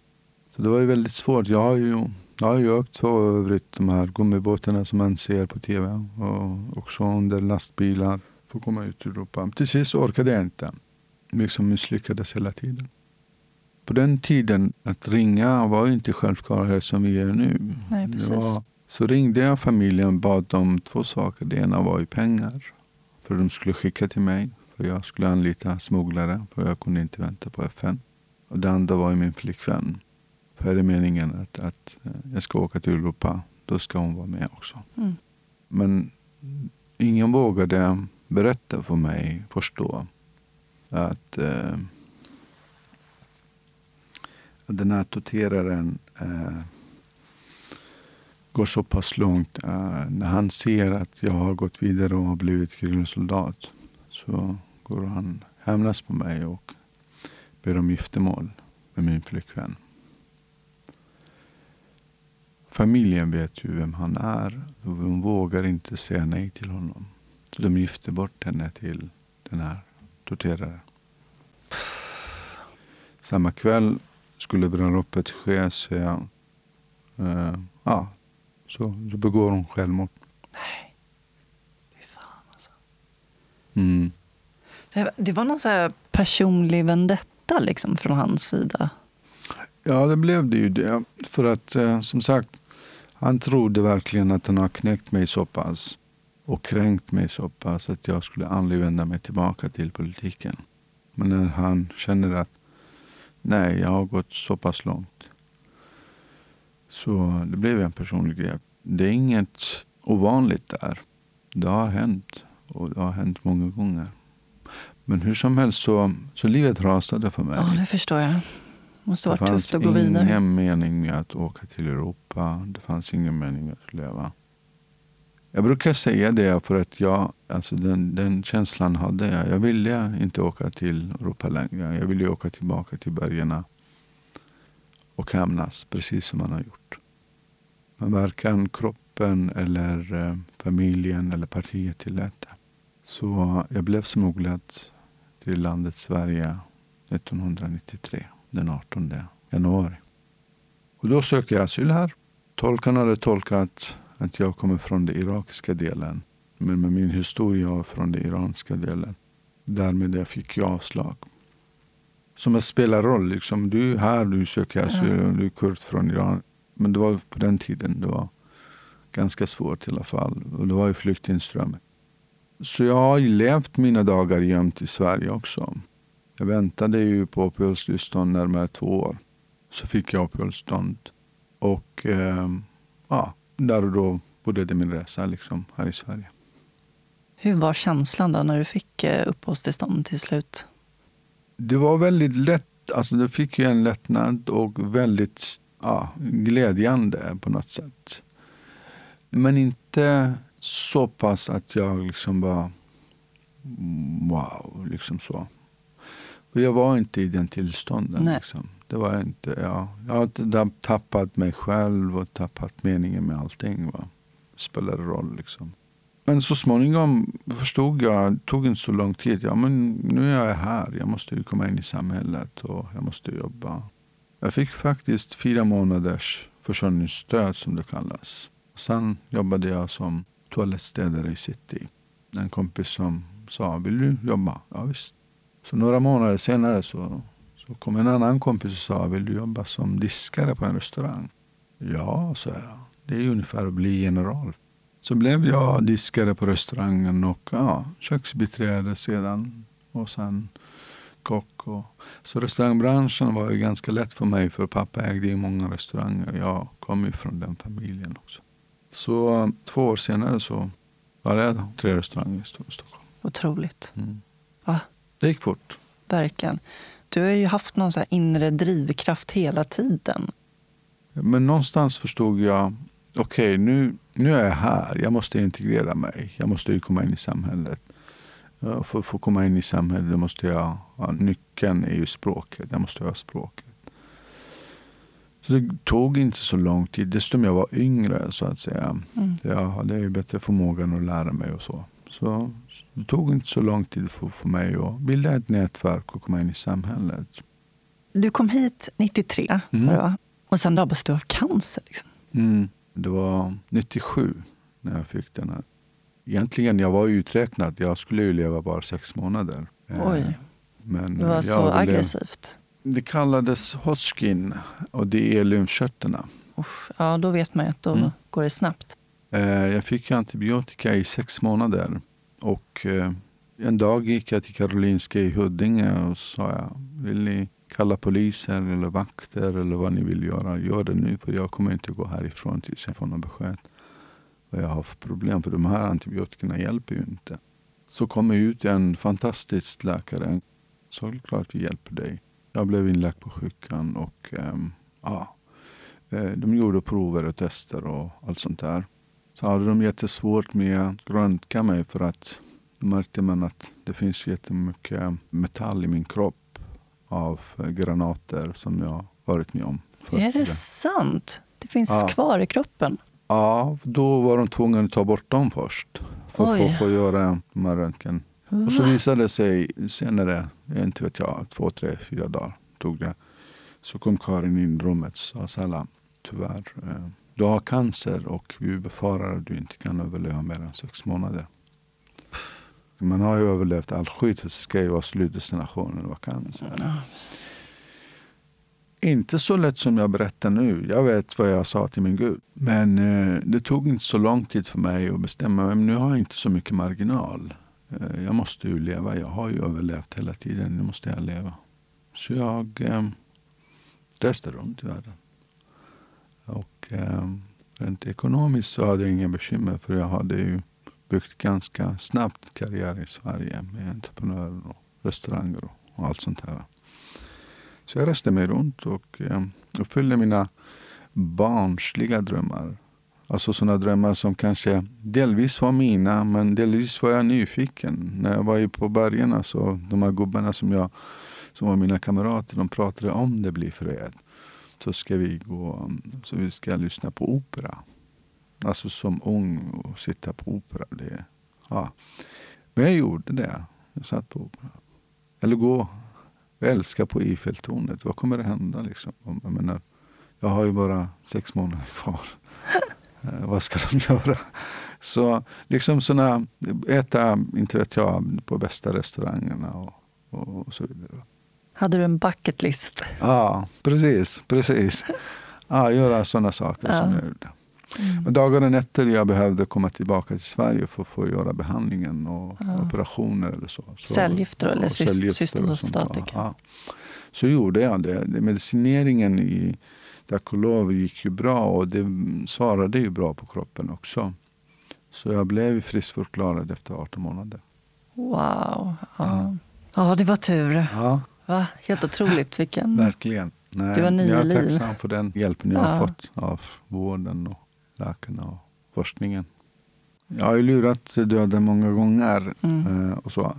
Så det var ju väldigt svårt. Jag har ju åkt för övrigt de här gummibåtarna som man ser på tv. Och också under lastbilar för att komma ut i Europa. Till sist orkade jag inte. Liksom misslyckades hela tiden. På den tiden att ringa var ju inte självklart här som vi är nu. Nej, precis. Så ringde jag familjen och bad om två saker. Det ena var ju pengar. För de skulle skicka till mig. För jag skulle anlita smugglare. För jag kunde inte vänta på FN. Och det andra var ju min flickvän. För det är meningen att jag ska åka till Europa. Då ska hon vara med också. Mm. Men ingen vågade berätta för mig. Förstå. Att den här torteraren går så pass långt när han ser att jag har gått vidare och har blivit krigssoldat så går han hämnas på mig och ber om giftermål med min flickvän. Familjen vet ju vem han är och de vågar inte säga nej till honom. Så de gifter bort henne till den här torterare. Samma kväll skulle bröllopet ske så jag, så begår hon självmord. Nej. Fy fan alltså. Mm. Det var någon så här personlig vendetta liksom från hans sida. Ja, det blev det ju det. För att som sagt, Han trodde verkligen att han har knäckt mig så pass och kränkt mig så pass att jag skulle aldrig vända mig tillbaka till politiken. Men när han känner att nej, jag har gått så pass långt, så det blev en personlig grej. Det är inget ovanligt där. Det har hänt och det har hänt många gånger. Men hur som helst så livet rasade för mig. Ja, det förstår jag. Måste vara tufft att gå vidare. Det fanns ingen mening med att åka till Europa. Det fanns ingen mening med att leva. Jag brukar säga det för att jag, alltså den känslan hade jag. Jag ville inte åka till Europa längre. Jag ville åka tillbaka till bergarna och hämnas, precis som man har gjort. Men varken kroppen eller familjen eller partiet tillät det. Så jag blev smugglad till landet Sverige 1993, den 18 januari. Och då sökte jag asyl här. Tolkarna hade tolkat att jag kommer från den irakiska delen. Men med min historia var från den iranska delen. Därmed fick jag avslag. Som spelar roll, liksom, du är här, du söker asyl, du är kurd från Iran. Men det var på den tiden, det var ganska svårt i alla fall. Och det var ju flyktingströmmen. Så jag har levt mina dagar gömt i Sverige också. Jag väntade ju på uppehållstillstånd närmare 2 år. Så fick jag uppehållstillstånd. Och där och då bodde min resa liksom, här i Sverige. Hur var känslan då när du fick uppehållstillstånd till slut? Det var väldigt lätt. Alltså det fick ju en lättnad och väldigt glädjande på något sätt. Men inte så pass att jag liksom bara wow, liksom så. Och jag var inte i den tillstånden. Nej. Liksom. Det var inte, jag hade tappat mig själv och tappat meningen med allting. Va? Det spelade roll liksom. Men så småningom förstod jag, det tog inte så lång tid. Ja, men nu är jag här, jag måste ju komma in i samhället och jag måste jobba. Jag fick faktiskt 4 månaders försörjningsstöd som det kallas. Sen jobbade jag som toalettstädare i city. En kompis som sa, vill du jobba? Ja visst. Så några månader senare så kom en annan kompis och sa, vill du jobba som diskare på en restaurang? Ja, sa jag. Det är ungefär att bli general. Så blev jag diskare på restaurangen och köksbiträde sedan. Och sen kock. Så restaurangbranschen var ju ganska lätt för mig, för pappa ägde ju många restauranger. Jag kom ju från den familjen också. Så 2 år senare så var det 3 restauranger i Stockholm. Otroligt. Mm. Va? Det gick fort. Verkligen. Du har ju haft någon så här inre drivkraft hela tiden. Men någonstans förstod jag, okej, nu är jag här. Jag måste integrera mig. Jag måste ju komma in i samhället. För att få komma in i samhället måste jag ha nyckeln i språket. Jag måste ha språket. Så det tog inte så lång tid. Dessutom jag var yngre så att säga. Mm. Jag hade ju bättre förmågan att lära mig och så. Så det tog inte så lång tid för mig att bilda ett nätverk och komma in i samhället. Du kom hit 93 och sen drabbades du av cancer. Liksom. Mm. Det var 97 när jag fick den här. Egentligen jag var uträknad. Jag skulle ju leva bara 6 månader. Oj, men det var så aggressivt. Det kallades Hodgkin och det är lymfkörtlarna. Ja, då vet man att då går det snabbt. Jag fick antibiotika i 6 månader. Och en dag gick jag till Karolinska i Huddinge och sa jag, vill ni kalla poliser eller vakter eller vad ni vill göra, gör det nu för jag kommer inte gå härifrån tills jag får någon besked. Och jag har haft problem för de här antibiotikerna hjälper ju inte. Så kom ut en fantastisk läkare, såklart vi hjälper dig. Jag blev inlagd på sjukan och de gjorde prover och tester och allt sånt där. Så hade de jättesvårt med att röntga mig för att märkte man att det finns jättemycket metall i min kropp av granater som jag varit med om. Är det sant? Det finns kvar i kroppen? Ja, då var de tvungna att ta bort dem först för att få göra de här röntgen. Och så visade det sig senare, inte vet jag, 2, 3, 4 dagar tog det. Så kom Karin in i rummet och sa, Salah, tyvärr, du har cancer och vi befarar att du inte kan överleva mer än 6 månader. Man har ju överlevt all skit så ska ju vara slutdestinationen och cancer. Inte så lätt som jag berättar nu. Jag vet vad jag sa till min Gud. Men det tog inte så lång tid för mig att bestämma. Men nu har jag inte så mycket marginal. Jag måste ju leva. Jag har ju överlevt hela tiden. Nu måste jag leva. Så jag reste runt i världen. Och rent ekonomiskt så hade jag inga bekymmer. För jag hade ju byggt ganska snabbt karriär i Sverige. Med entreprenörer och restauranger och allt sånt här. Så jag reste mig runt och uppfyllde mina barnsliga drömmar. Alltså sådana drömmar som kanske delvis var mina, men delvis var jag nyfiken. När jag var ju på bergen, alltså, de här gubbarna som var mina kamrater, de pratade om det blir fred. Så ska vi gå, så vi ska lyssna på opera. Alltså som ung och sitta på opera. Det, ja. Men jag gjorde det. Jag satt på opera. Eller gå. Jag älskar på Eiffeltornet. Vad kommer det hända liksom? Jag menar, jag har ju bara 6 månader kvar. Vad ska de göra? Så liksom såna, äta, inte vet jag, på bästa restaurangerna och så vidare. Hade du en bucket list? Ja, precis. Ja, göra sådana saker som jag gjorde. Men dagar och nätter jag behövde komma tillbaka till Sverige för att få göra behandlingen och operationer eller så. Cellgifter eller cystostatika. Ja. Så gjorde jag det. Medicineringen i Dakolov gick ju bra och det svarade ju bra på kroppen också. Så jag blev friskförklarad efter 18 månader. Wow. Ja, ja det var tur. Ja. Va? Helt otroligt. Vilken... Verkligen. Nej, jag är tacksam för den hjälpen jag har fått av vården och läkarna och forskningen. Jag har ju lurat döden många gånger och så.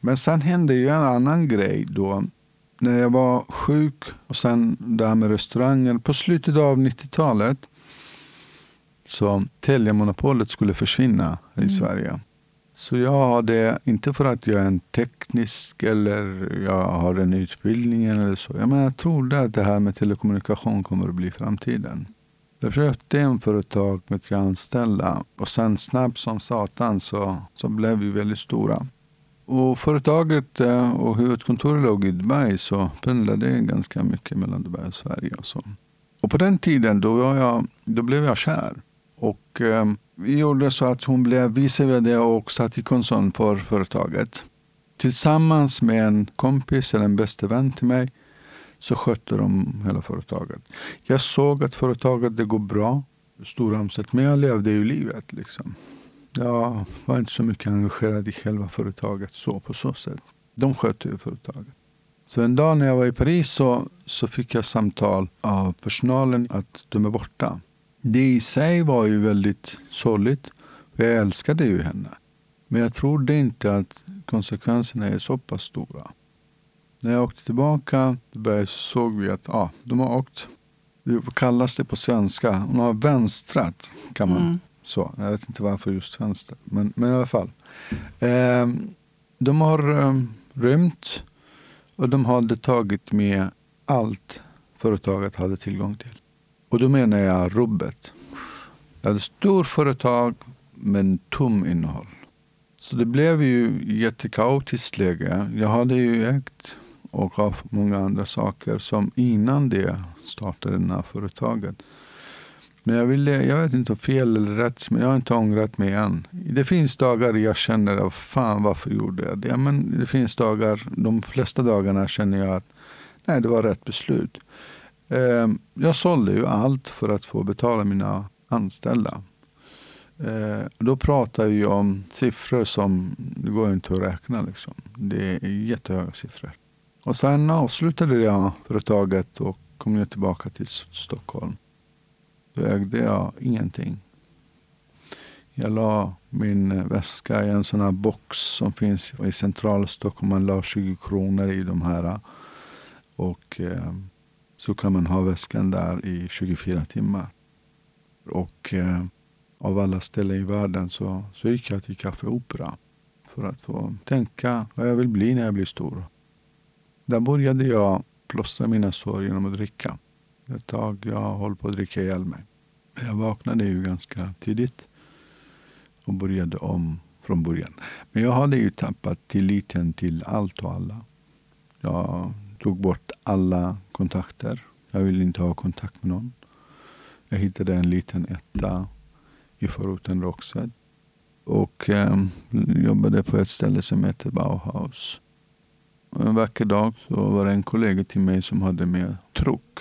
Men sen hände ju en annan grej då. När jag var sjuk och sen det här med restaurangen. På slutet av 90-talet så telemonopolet skulle försvinna i Sverige. Så jag hade, inte för att jag är en teknisk eller jag har en utbildning eller så. Jag trodde att det här med telekommunikation kommer att bli framtiden. Jag köpte en företag med 3 anställda och sen snabbt som satan så blev vi väldigt stora. Och företaget och huvudkontoret låg i Dubai, så pendlade det ganska mycket mellan Dubai och Sverige. Och så. Och på den tiden då blev jag kär. Och vi gjorde så att hon blev vice vd och satt i koncern för företaget. Tillsammans med en kompis eller en bästa vän till mig så skötte de hela företaget. Jag såg att företaget det går bra, stora omsättning, men jag levde ju livet liksom. Jag var inte så mycket engagerad i själva företaget så på så sätt. De skötte ju företaget. Så en dag när jag var i Paris så fick jag samtal av personalen att de är borta. Det i sig var ju väldigt sorgligt. Jag älskade ju henne. Men jag trodde inte att konsekvenserna är så pass stora. När jag åkte tillbaka såg vi att de har åkt. Det kallas det på svenska. Hon har vänstrat kan man. Så, jag vet inte varför just vänster. Men i alla fall. De har rymt. Och de hade tagit med allt företaget hade tillgång till. Och då menar jag rubbet. Jag hade stort företag men tom innehåll. Så det blev ju jättekaotiskt läge. Jag hade ju ägt och haft många andra saker som innan det startade det här företaget. Men jag vet inte om fel eller rätt, men jag har inte ångrat mig än. Det finns dagar jag känner, fan varför gjorde jag det? Men det finns dagar, de flesta dagarna känner jag att nej, det var rätt beslut. Jag sålde ju allt för att få betala mina anställda. Då pratar vi om siffror som det går inte att räkna liksom. Det är jättehöga siffror. Och sen avslutade jag företaget och kom jag tillbaka till Stockholm. Då ägde jag ingenting. Jag la min väska i en sån här box som finns i centrala Stockholm. Man la 20 kronor i de här. Och... så kan man ha väskan där i 24 timmar. Och av alla ställen i världen så gick jag till Café Opera. För att få tänka vad jag vill bli när jag blir stor. Där började jag plåstra mina sår genom att dricka. Ett tag jag höll på att dricka ihjäl mig. Men jag vaknade ju ganska tidigt. Och började om från början. Men jag hade ju tappat tilliten till allt och alla. Jag tog bort alla kontakter. Jag ville inte ha kontakt med någon. Jag hittade en liten etta i förorten Rågsved. Och jobbade på ett ställe som heter Bauhaus. Och en vacker dag så var det en kollega till mig som hade med truck.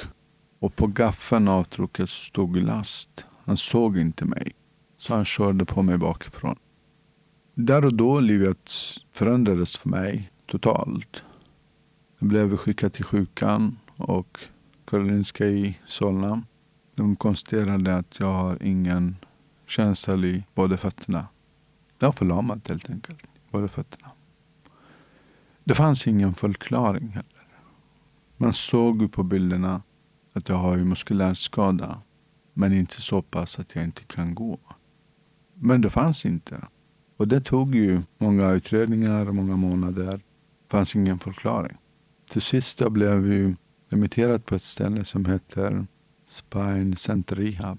Och på gaffeln av trucket stod last. Han såg inte mig. Så han körde på mig bakifrån. Där och då livet förändrades för mig totalt. Jag blev skickad till sjukan och Karolinska i Solna. De konstaterade att jag har ingen känsla i båda fötterna. Jag har förlamat helt enkelt. Båda fötterna. Det fanns ingen förklaring heller. Man såg på bilderna att jag har muskulär skada. Men inte så pass att jag inte kan gå. Men det fanns inte. Och det tog ju många utredningar, många månader. Det fanns ingen förklaring. Till sist jag blev ju remitterad på ett ställe som heter Spine Center Rehab.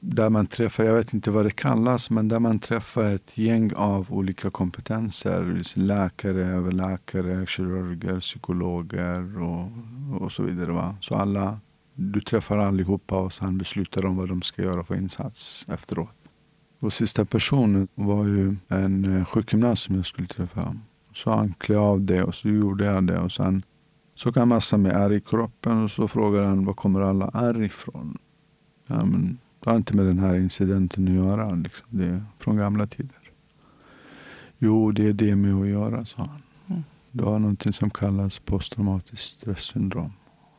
Där man träffar, jag vet inte vad det kallas, men där man träffar ett gäng av olika kompetenser. Läkare, överläkare, kirurger, psykologer och så vidare. Va? Så alla, du träffar allihopa och sen beslutar om vad de ska göra för insats efteråt. Och sista personen var ju en sjukgymnast som jag skulle träffa. Så han klä av det och så gjorde jag det. Och sen såg han massa med ärr i kroppen och så frågade han, var kommer alla ärr ifrån? Ja, men det har inte med den här incidenten att göra. Liksom. Det är från gamla tider. Jo, det är det med att göra, sa han. Mm. Det var någonting som kallas posttraumatiskt stresssyndrom.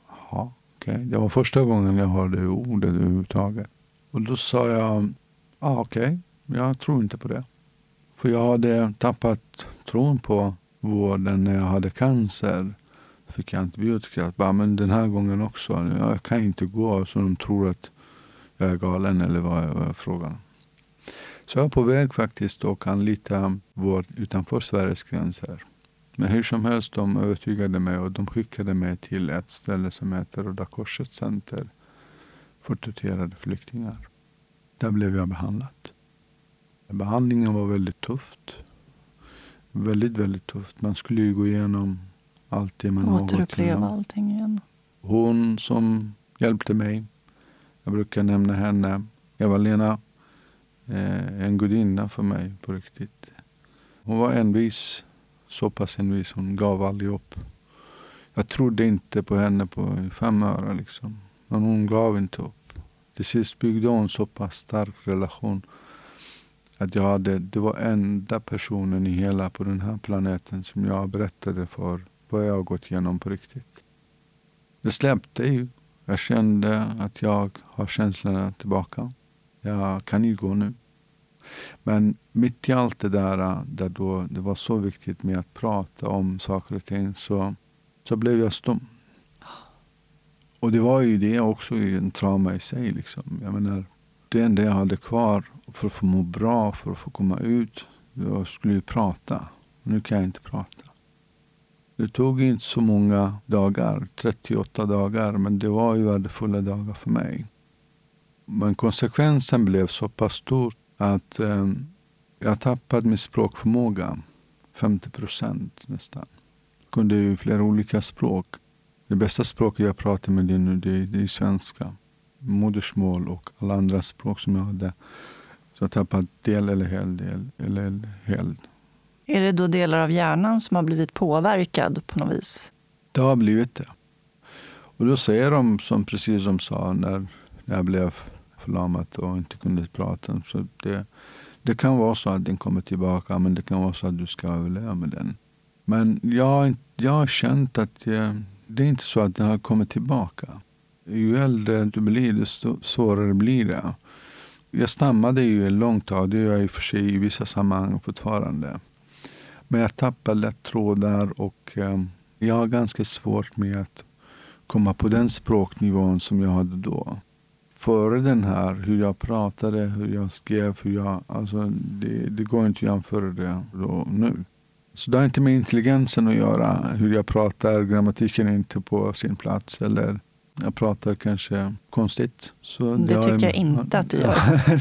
Jaha, okej. Okay. Det var första gången jag hörde ordet överhuvudtaget. Och då sa jag, okej, jag tror inte på det. För jag hade tappat tron på vården när jag hade cancer. Fick jag antibiotika. Men den här gången också. Jag kan inte gå så de tror att jag är galen eller vad är frågan. Så jag är på väg faktiskt och anlita vård utanför Sveriges gränser. Men hur som helst de övertygade mig och de skickade mig till ett ställe som heter Röda Korset Center för torterade flyktingar. Där blev jag behandlat. Behandlingen var väldigt tufft. Väldigt, väldigt tufft. Man skulle ju gå igenom allt det man har gått igenom. Återuppleva allting igen. Hon som hjälpte mig. Jag brukar nämna henne. Eva-Lena. En gudinna för mig på riktigt. Hon var envis. Så pass envis. Hon gav aldrig upp. Jag trodde inte på henne på 5 öre liksom. Men hon gav inte upp. Till sist byggde hon så pass stark relation. Att jag hade, det var enda personen i hela på den här planeten som jag berättade för vad jag har gått igenom på riktigt. Det släppte ju. Jag kände att jag har känslorna tillbaka. Jag kan ju gå nu. Men mitt i allt det där då det var så viktigt med att prata om saker och ting så blev jag stum. Och det var ju det också en trauma i sig liksom. Jag menar, det enda jag hade kvar för att få må bra, för att få komma ut. Jag skulle ju prata. Nu kan jag inte prata. Det tog inte så många dagar, 38 dagar, men det var ju värdefulla dagar för mig. Men konsekvensen blev så pass stor att jag tappade min språkförmåga, 50% nästan. Jag kunde ju flera olika språk. Det bästa språket jag pratar med det nu det är svenska. Modersmål och alla andra språk som jag hade. Så jag tappade del eller hel. Är det då delar av hjärnan som har blivit påverkad på något vis? Det har blivit det. Och då säger de, som precis som sa när jag blev förlamad och inte kunde prata. Så det kan vara så att den kommer tillbaka, men det kan vara så att du ska överleva med den. Men jag har känt att det är inte så att den har kommit tillbaka. Ju äldre du blir, desto svårare blir det. Jag stammade ju en lång tag, det gör jag i och för sig i vissa sammanhang fortfarande. Men jag tappar lätt trådar och jag har ganska svårt med att komma på den språknivån som jag hade då. Före den här, hur jag pratade, hur jag skrev, det går inte att jämföra det då nu. Så det har inte med intelligensen att göra, hur jag pratar, grammatiken är inte på sin plats eller jag pratar kanske konstigt. Så det tycker jag inte att du gör.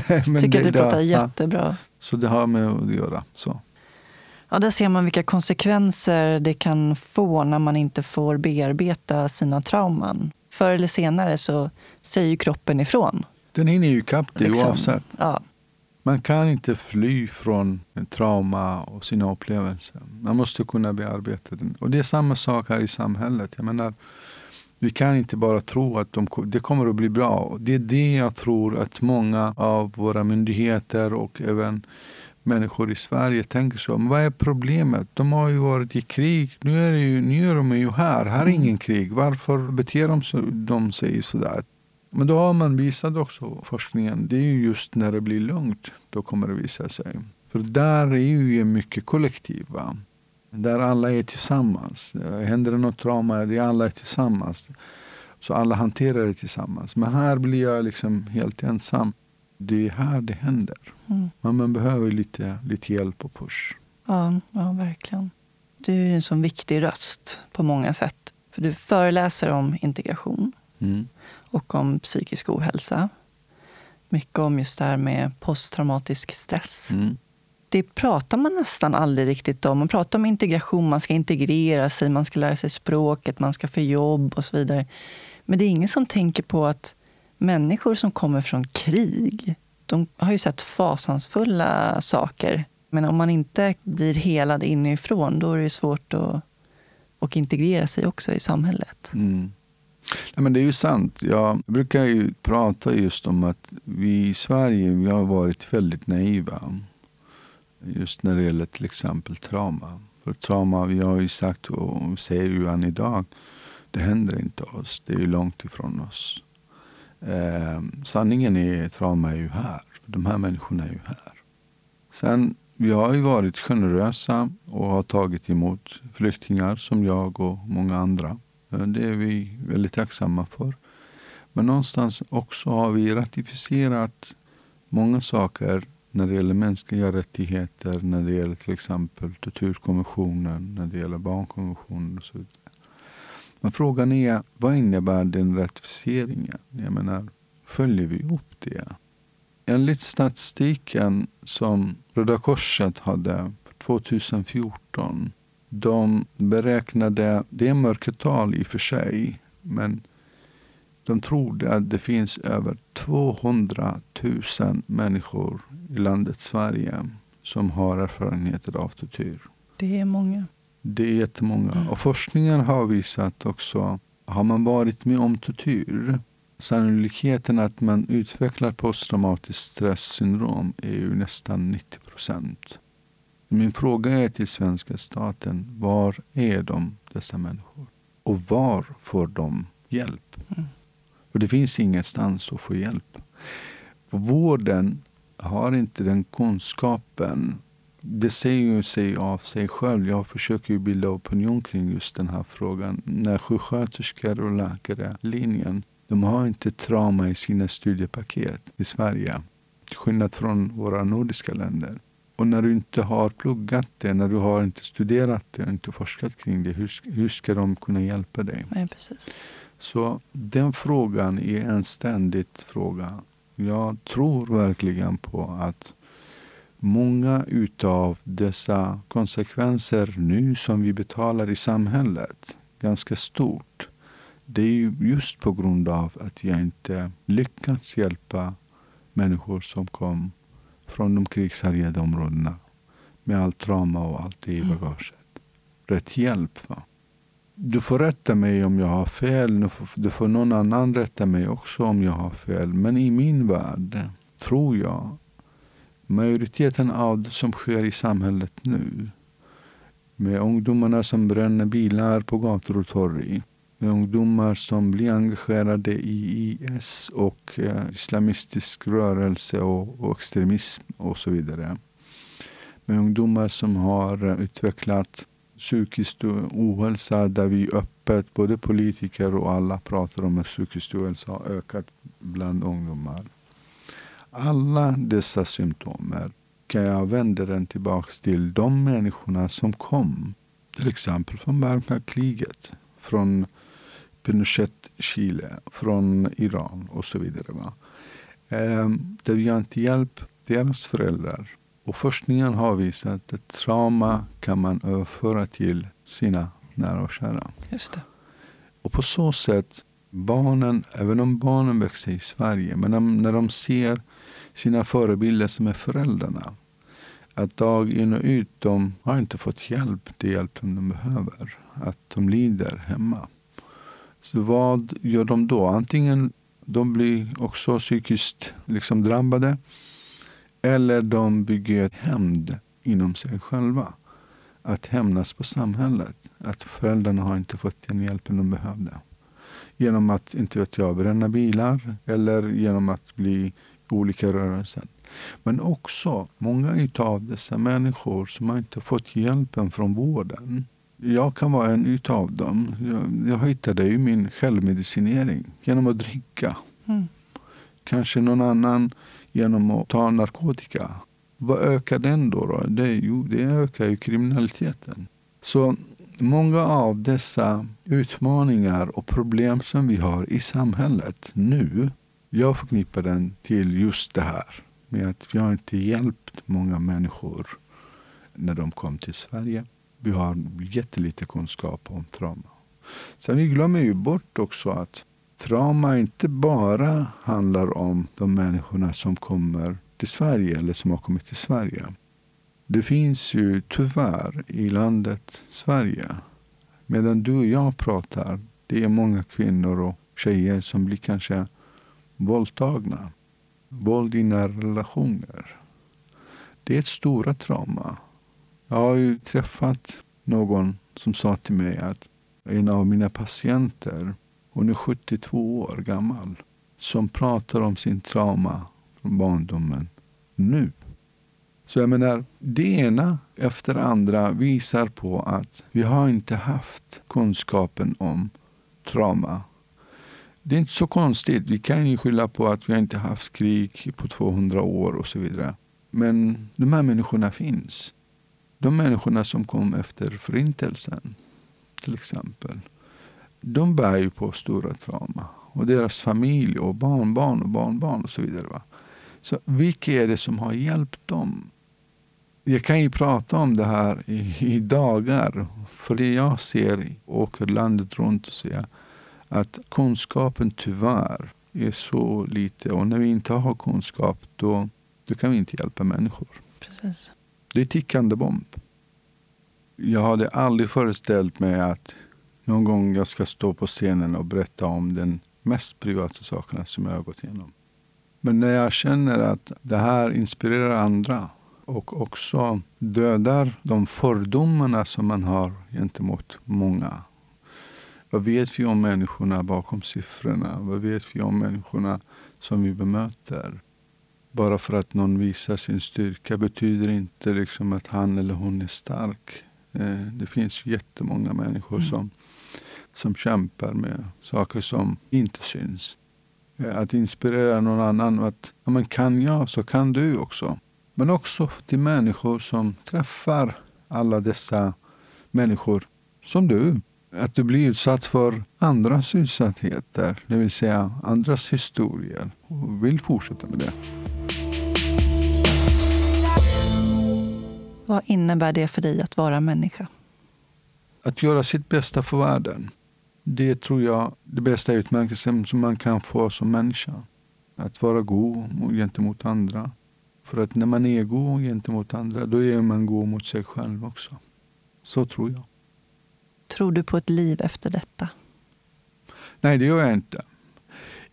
Nej, men jag tycker att du pratar jättebra. Så det har med att göra, så. Ja, där ser man vilka konsekvenser det kan få när man inte får bearbeta sina trauman. Förr eller senare så säger ju kroppen ifrån. Den hinner ju kapp det oavsett. Ja. Man kan inte fly från trauma och sina upplevelser. Man måste kunna bearbeta den. Och det är samma sak här i samhället. Jag menar, vi kan inte bara tro att det kommer att bli bra. Det är det jag tror att många av våra myndigheter och även människor i Sverige tänker så. Men vad är problemet? De har ju varit i krig. Nu är de ju här. Här är ingen krig. Varför beter de sig sådär? Men då har man visat också forskningen. Det är ju just när det blir lugnt. Då kommer det visa sig. För där är ju mycket kollektiv, va? Där alla är tillsammans. Händer det något trauma, det är alla tillsammans. Så alla hanterar det tillsammans. Men här blir jag liksom helt ensam. Det är här det händer. Mm. Men man behöver lite hjälp och push. Ja, ja, verkligen. Du är ju en sån viktig röst på många sätt. För du föreläser om integration. Mm. Och om psykisk ohälsa. Mycket om just det här med posttraumatisk stress. Mm. Det pratar man nästan aldrig riktigt om. Man pratar om integration, man ska integrera sig, man ska lära sig språket, man ska få jobb och så vidare. Men det är ingen som tänker på att människor som kommer från krig, de har ju sett fasansfulla saker. Men om man inte blir helad inifrån, då är det svårt att integrera sig också i samhället. Mm. Nej, men det är ju sant. Jag brukar ju prata just om att vi i Sverige, vi har varit väldigt naiva. Just när det gäller till exempel trauma. För trauma, vi har ju sagt och säger ju än idag, det händer inte oss. Det är ju långt ifrån oss. Sanningen är, trauma är ju här. De här människorna är ju här. Sen, vi har ju varit generösa och har tagit emot flyktingar som jag och många andra. Det är vi väldigt tacksamma för. Men någonstans också har vi ratificerat många saker när det gäller mänskliga rättigheter, när det gäller till exempel tortyrkonventionen, när det gäller barnkonventionen och så vidare. Men frågan är, vad innebär den ratificeringen? Jag menar, följer vi upp det? Enligt statistiken som Röda Korset hade 2014, de beräknade, det är mörkertal i och för sig, men de trodde att det finns över 200 000 människor i landet Sverige som har erfarenheter av tortyr. Det är många. Det är jättemånga. Mm. Och forskningen har visat också, har man varit med om tortyr, sannolikheten att man utvecklar posttraumatiskt stresssyndrom är ju nästan 90%. Min fråga är till svenska staten, var är de, dessa människor? Och var får de hjälp? Mm. För det finns ingenstans att få hjälp. Vården har inte den kunskapen. Det säger ju sig av sig själv. Jag försöker ju bilda opinion kring just den här frågan. När sjuksköterskor och läkare linjen, de har inte trauma i sina studiepaket i Sverige. Till skillnad från våra nordiska länder. Och när du inte har pluggat det, när du har inte studerat det och inte forskat kring det, hur ska de kunna hjälpa dig? Nej, precis. Så den frågan är en ständig fråga. Jag tror verkligen på att många utav dessa konsekvenser nu som vi betalar i samhället, ganska stort, det är ju just på grund av att jag inte lyckats hjälpa människor som kom från de krigshärjade områdena med allt trauma och allt det i bagaget. Rätt hjälp, va? Du får rätta mig om jag har fel. Du får någon annan rätta mig också om jag har fel. Men i min värld tror jag majoriteten av det som sker i samhället nu, med ungdomarna som bränner bilar på gator och torg, med ungdomar som blir engagerade i IS och islamistisk rörelse och extremism och så vidare, med ungdomar som har utvecklat psykisk ohälsa, där vi öppet, både politiker och alla pratar om att psykisk ohälsa har ökat bland ungdomar. Alla dessa symptomer kan jag vända den tillbaka till de människorna som kom till exempel från Balkankriget, från Pinochet, Chile, från Iran och så vidare. Va? Där vi har inte hjälpt deras föräldrar. Och forskningen har visat att trauma kan man överföra till sina nära och kära. Just det. Och på så sätt, barnen, även om barnen växer i Sverige, men när de ser sina förebilder som är föräldrarna, att dag in och ut, de har inte fått hjälp, det hjälp som de behöver, att de lider hemma. Så vad gör de då? Antingen de blir också psykiskt liksom drabbade, eller de bygger hämnd inom sig själva. Att hämnas på samhället. Att föräldrarna har inte fått den hjälpen de behövde. Genom att, inte vet jag, bränna bilar. Eller genom att bli olika rörelser. Men också många av dessa människor som har inte fått hjälpen från vården. Jag kan vara en utav dem. Jag hittade ju min självmedicinering genom att dricka. Mm. Kanske någon annan genom att ta narkotika. Vad ökar den då? Det ökar ju kriminaliteten. Så många av dessa utmaningar och problem som vi har i samhället nu, jag förknippar den till just det här. Med att vi har inte hjälpt många människor när de kom till Sverige. Vi har jättelite kunskap om trauma. Sen vi glömmer ju bort också att trauma inte bara handlar om de människorna som kommer till Sverige eller som har kommit till Sverige. Det finns ju tyvärr i landet Sverige. Medan du och jag pratar, det är många kvinnor och tjejer som blir kanske våldtagna. Våld i nära relationer. Det är ett stora trauma. Jag har ju träffat någon som sa till mig att en av mina patienter, hon är 72 år gammal, som pratar om sin trauma från barndomen nu. Så jag menar, det ena efter andra visar på att vi har inte haft kunskapen om trauma. Det är inte så konstigt. Vi kan ju skylla på att vi inte haft krig på 200 år och så vidare. Men de här människorna finns. De människorna som kom efter förintelsen till exempel. De bär ju på stora trauma. Och deras familj och barnbarn och barnbarn och så vidare. Va? Så vilka är det som har hjälpt dem? Jag kan ju prata om det här i dagar. För det jag ser, åker landet runt och ser att kunskapen tyvärr är så lite. Och när vi inte har kunskap då kan vi inte hjälpa människor. Precis. Det är tickande bomb. Jag hade aldrig föreställt mig att någon gång jag ska stå på scenen och berätta om den mest privata sakerna som jag har gått igenom. Men när jag känner att det här inspirerar andra och också dödar de fördomarna som man har gentemot många. Vad vet vi om människorna bakom siffrorna? Vad vet vi om människorna som vi bemöter? Bara för att någon visar sin styrka betyder inte liksom att han eller hon är stark. Det finns jättemånga människor som kämpar med saker som inte syns. Att inspirera någon annan. Att, ja, men kan jag så kan du också. Men också till människor som träffar alla dessa människor som du. Att du blir utsatt för andras utsattheter. Det vill säga andras historier. Och vill fortsätta med det. Vad innebär det för dig att vara människa? Att göra sitt bästa för världen. Det tror jag det bästa utmärkelsen som man kan få som människa. Att vara god gentemot andra. För att när man är god gentemot andra, då är man god mot sig själv också. Så tror jag. Tror du på ett liv efter detta? Nej, det gör jag inte.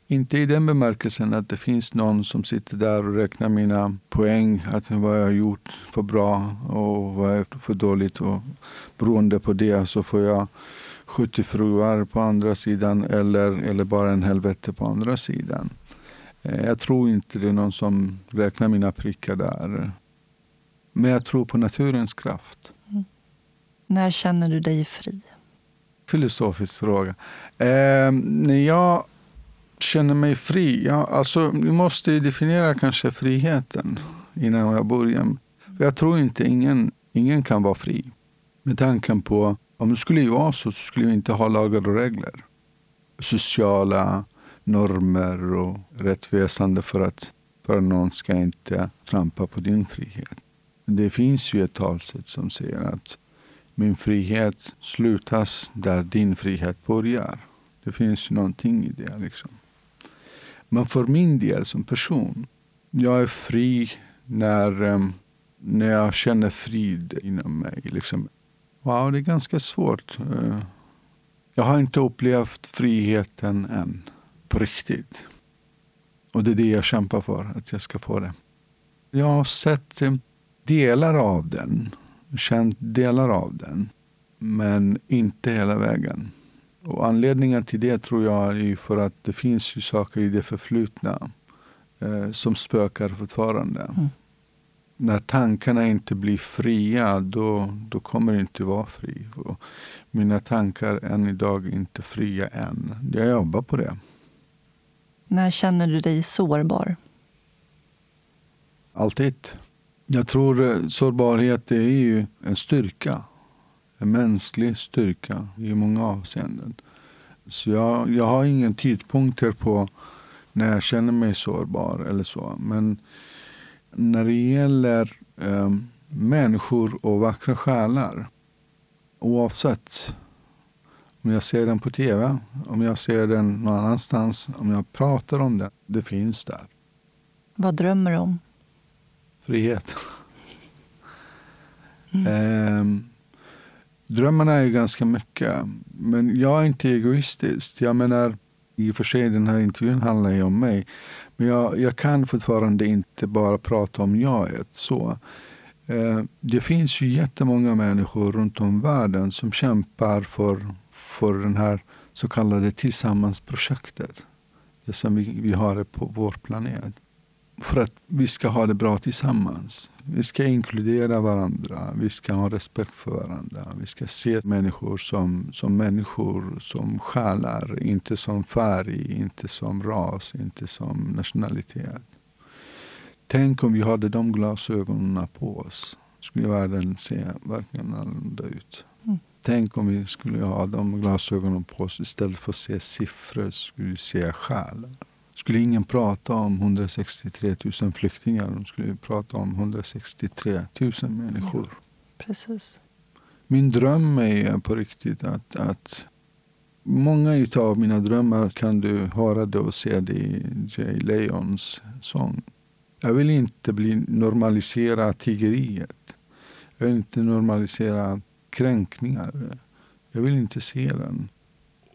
Inte i den bemärkelsen att det finns någon som sitter där och räknar mina poäng. Att vad jag har gjort för bra och vad jag är för dåligt. Och beroende på det så får jag 70 fruar på andra sidan. Eller bara en helvete på andra sidan. Jag tror inte det är någon som räknar mina prickar där. Men jag tror på naturens kraft. Mm. När känner du dig fri? Filosofisk fråga. Jag känner mig fri. Ja, alltså, vi måste definiera kanske friheten innan jag börjar. För jag tror inte ingen kan vara fri. Med tanken på om det skulle vara så skulle vi inte ha lagar och regler. Sociala normer och rättsväsende för att någon ska inte trampa på din frihet. Det finns ju ett talsätt som säger att min frihet slutas där din frihet börjar. Det finns ju någonting i det liksom. Men för min del som person, jag är fri när jag känner frid inom mig. Liksom. Wow, det är ganska svårt. Jag har inte upplevt friheten än, på riktigt. Och det är det jag kämpar för, att jag ska få det. Jag har sett delar av den, känt delar av den, men inte hela vägen. Och anledningen till det tror jag är för att det finns ju saker i det förflutna som spökar fortfarande. Mm. När tankarna inte blir fria, då kommer det inte vara fri. Och mina tankar än idag är inte fria än. Jag jobbar på det. När känner du dig sårbar? Alltid. Jag tror sårbarhet är ju en styrka. En mänsklig styrka i många avseenden. Så jag har ingen tidpunkter på när jag känner mig sårbar eller så. Men när det gäller människor och vackra själar, oavsett om jag ser den på tv, om jag ser den någon annanstans, om jag pratar om det, det finns där. Vad drömmer du om? Frihet. Drömmarna är ganska mycket, men jag är inte egoistisk. Jag menar, i och för sig den här intervjun handlar ju om mig, men jag kan fortfarande inte bara prata om jaget så. Det finns ju jättemånga människor runt om världen som kämpar för den här så kallade tillsammansprojektet, det som vi har på vår planet, för att vi ska ha det bra tillsammans. Vi ska inkludera varandra, vi ska ha respekt för varandra, vi ska se människor som människor, som själar, inte som färg, inte som ras, inte som nationalitet. Tänk om vi hade de glasögonen på oss, skulle världen se verkligen annorlunda ut. Mm. Tänk om vi skulle ha de glasögonen på oss, istället för att se siffror skulle vi se själar. Skulle ingen prata om 163 000 flyktingar, de skulle prata om 163 000 människor. Ja, precis. Min dröm är på riktigt att många av mina drömmar kan du höra det och se det i Jay Leons sång. Jag vill inte normalisera tiggeriet. Jag vill inte normalisera kränkningar. Jag vill inte se den.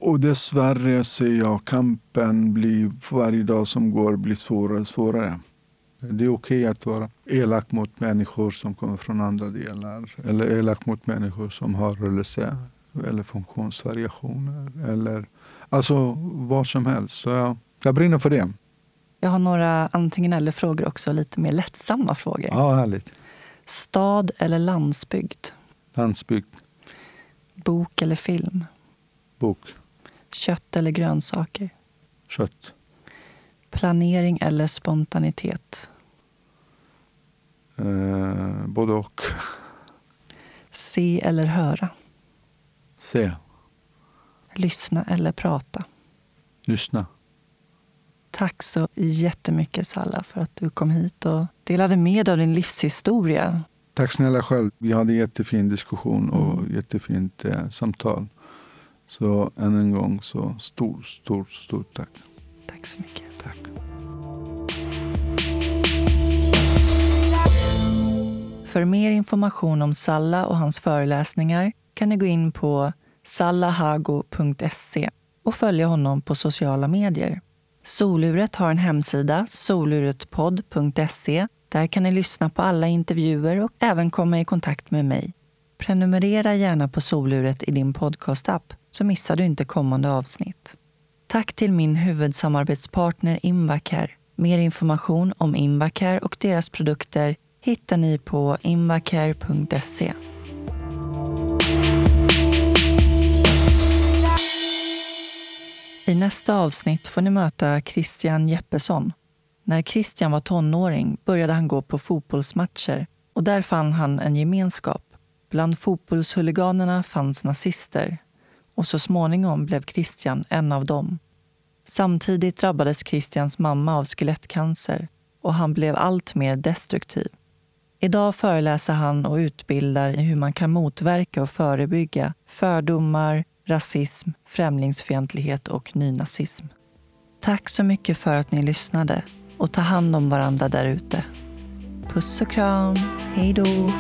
Och dessvärre ser jag kampen blir varje dag som går blir svårare och svårare. Det är okej att vara elak mot människor som kommer från andra delar. Eller elak mot människor som har rörelse eller funktionsvariationer. Eller, alltså vad som helst. Så jag brinner för det. Jag har några antingen eller frågor också. Lite mer lättsamma frågor. Ja, härligt. Stad eller landsbygd? Landsbygd. Bok eller film? Bok. Kött eller grönsaker? Kött. Planering eller spontanitet? Både och. Se eller höra? Se. Lyssna eller prata? Lyssna. Tack så jättemycket, Salah, för att du kom hit och delade med av din livshistoria. Tack snälla själv. Vi hade en jättefin diskussion och jättefint samtal. Så än en gång så stort tack. Tack så mycket. Tack. För mer information om Salah och hans föreläsningar kan ni gå in på salahhaghgou.se och följa honom på sociala medier. Soluret har en hemsida, soluretpod.se. Där kan ni lyssna på alla intervjuer och även komma i kontakt med mig. Prenumerera gärna på Soluret i din podcast-app så missar du inte kommande avsnitt. Tack till min huvudsamarbetspartner Invacare. Mer information om Invacare och deras produkter hittar ni på invacare.se. I nästa avsnitt får ni möta Christian Jeppesson. När Christian var tonåring började han gå på fotbollsmatcher och där fann han en gemenskap. Bland fotbollshuliganerna fanns nazister och så småningom blev Christian en av dem. Samtidigt drabbades Christians mamma av skelettcancer och han blev allt mer destruktiv. Idag föreläser han och utbildar hur man kan motverka och förebygga fördomar, rasism, främlingsfientlighet och nynazism. Tack så mycket för att ni lyssnade och ta hand om varandra där ute. Puss och kram. Hej då!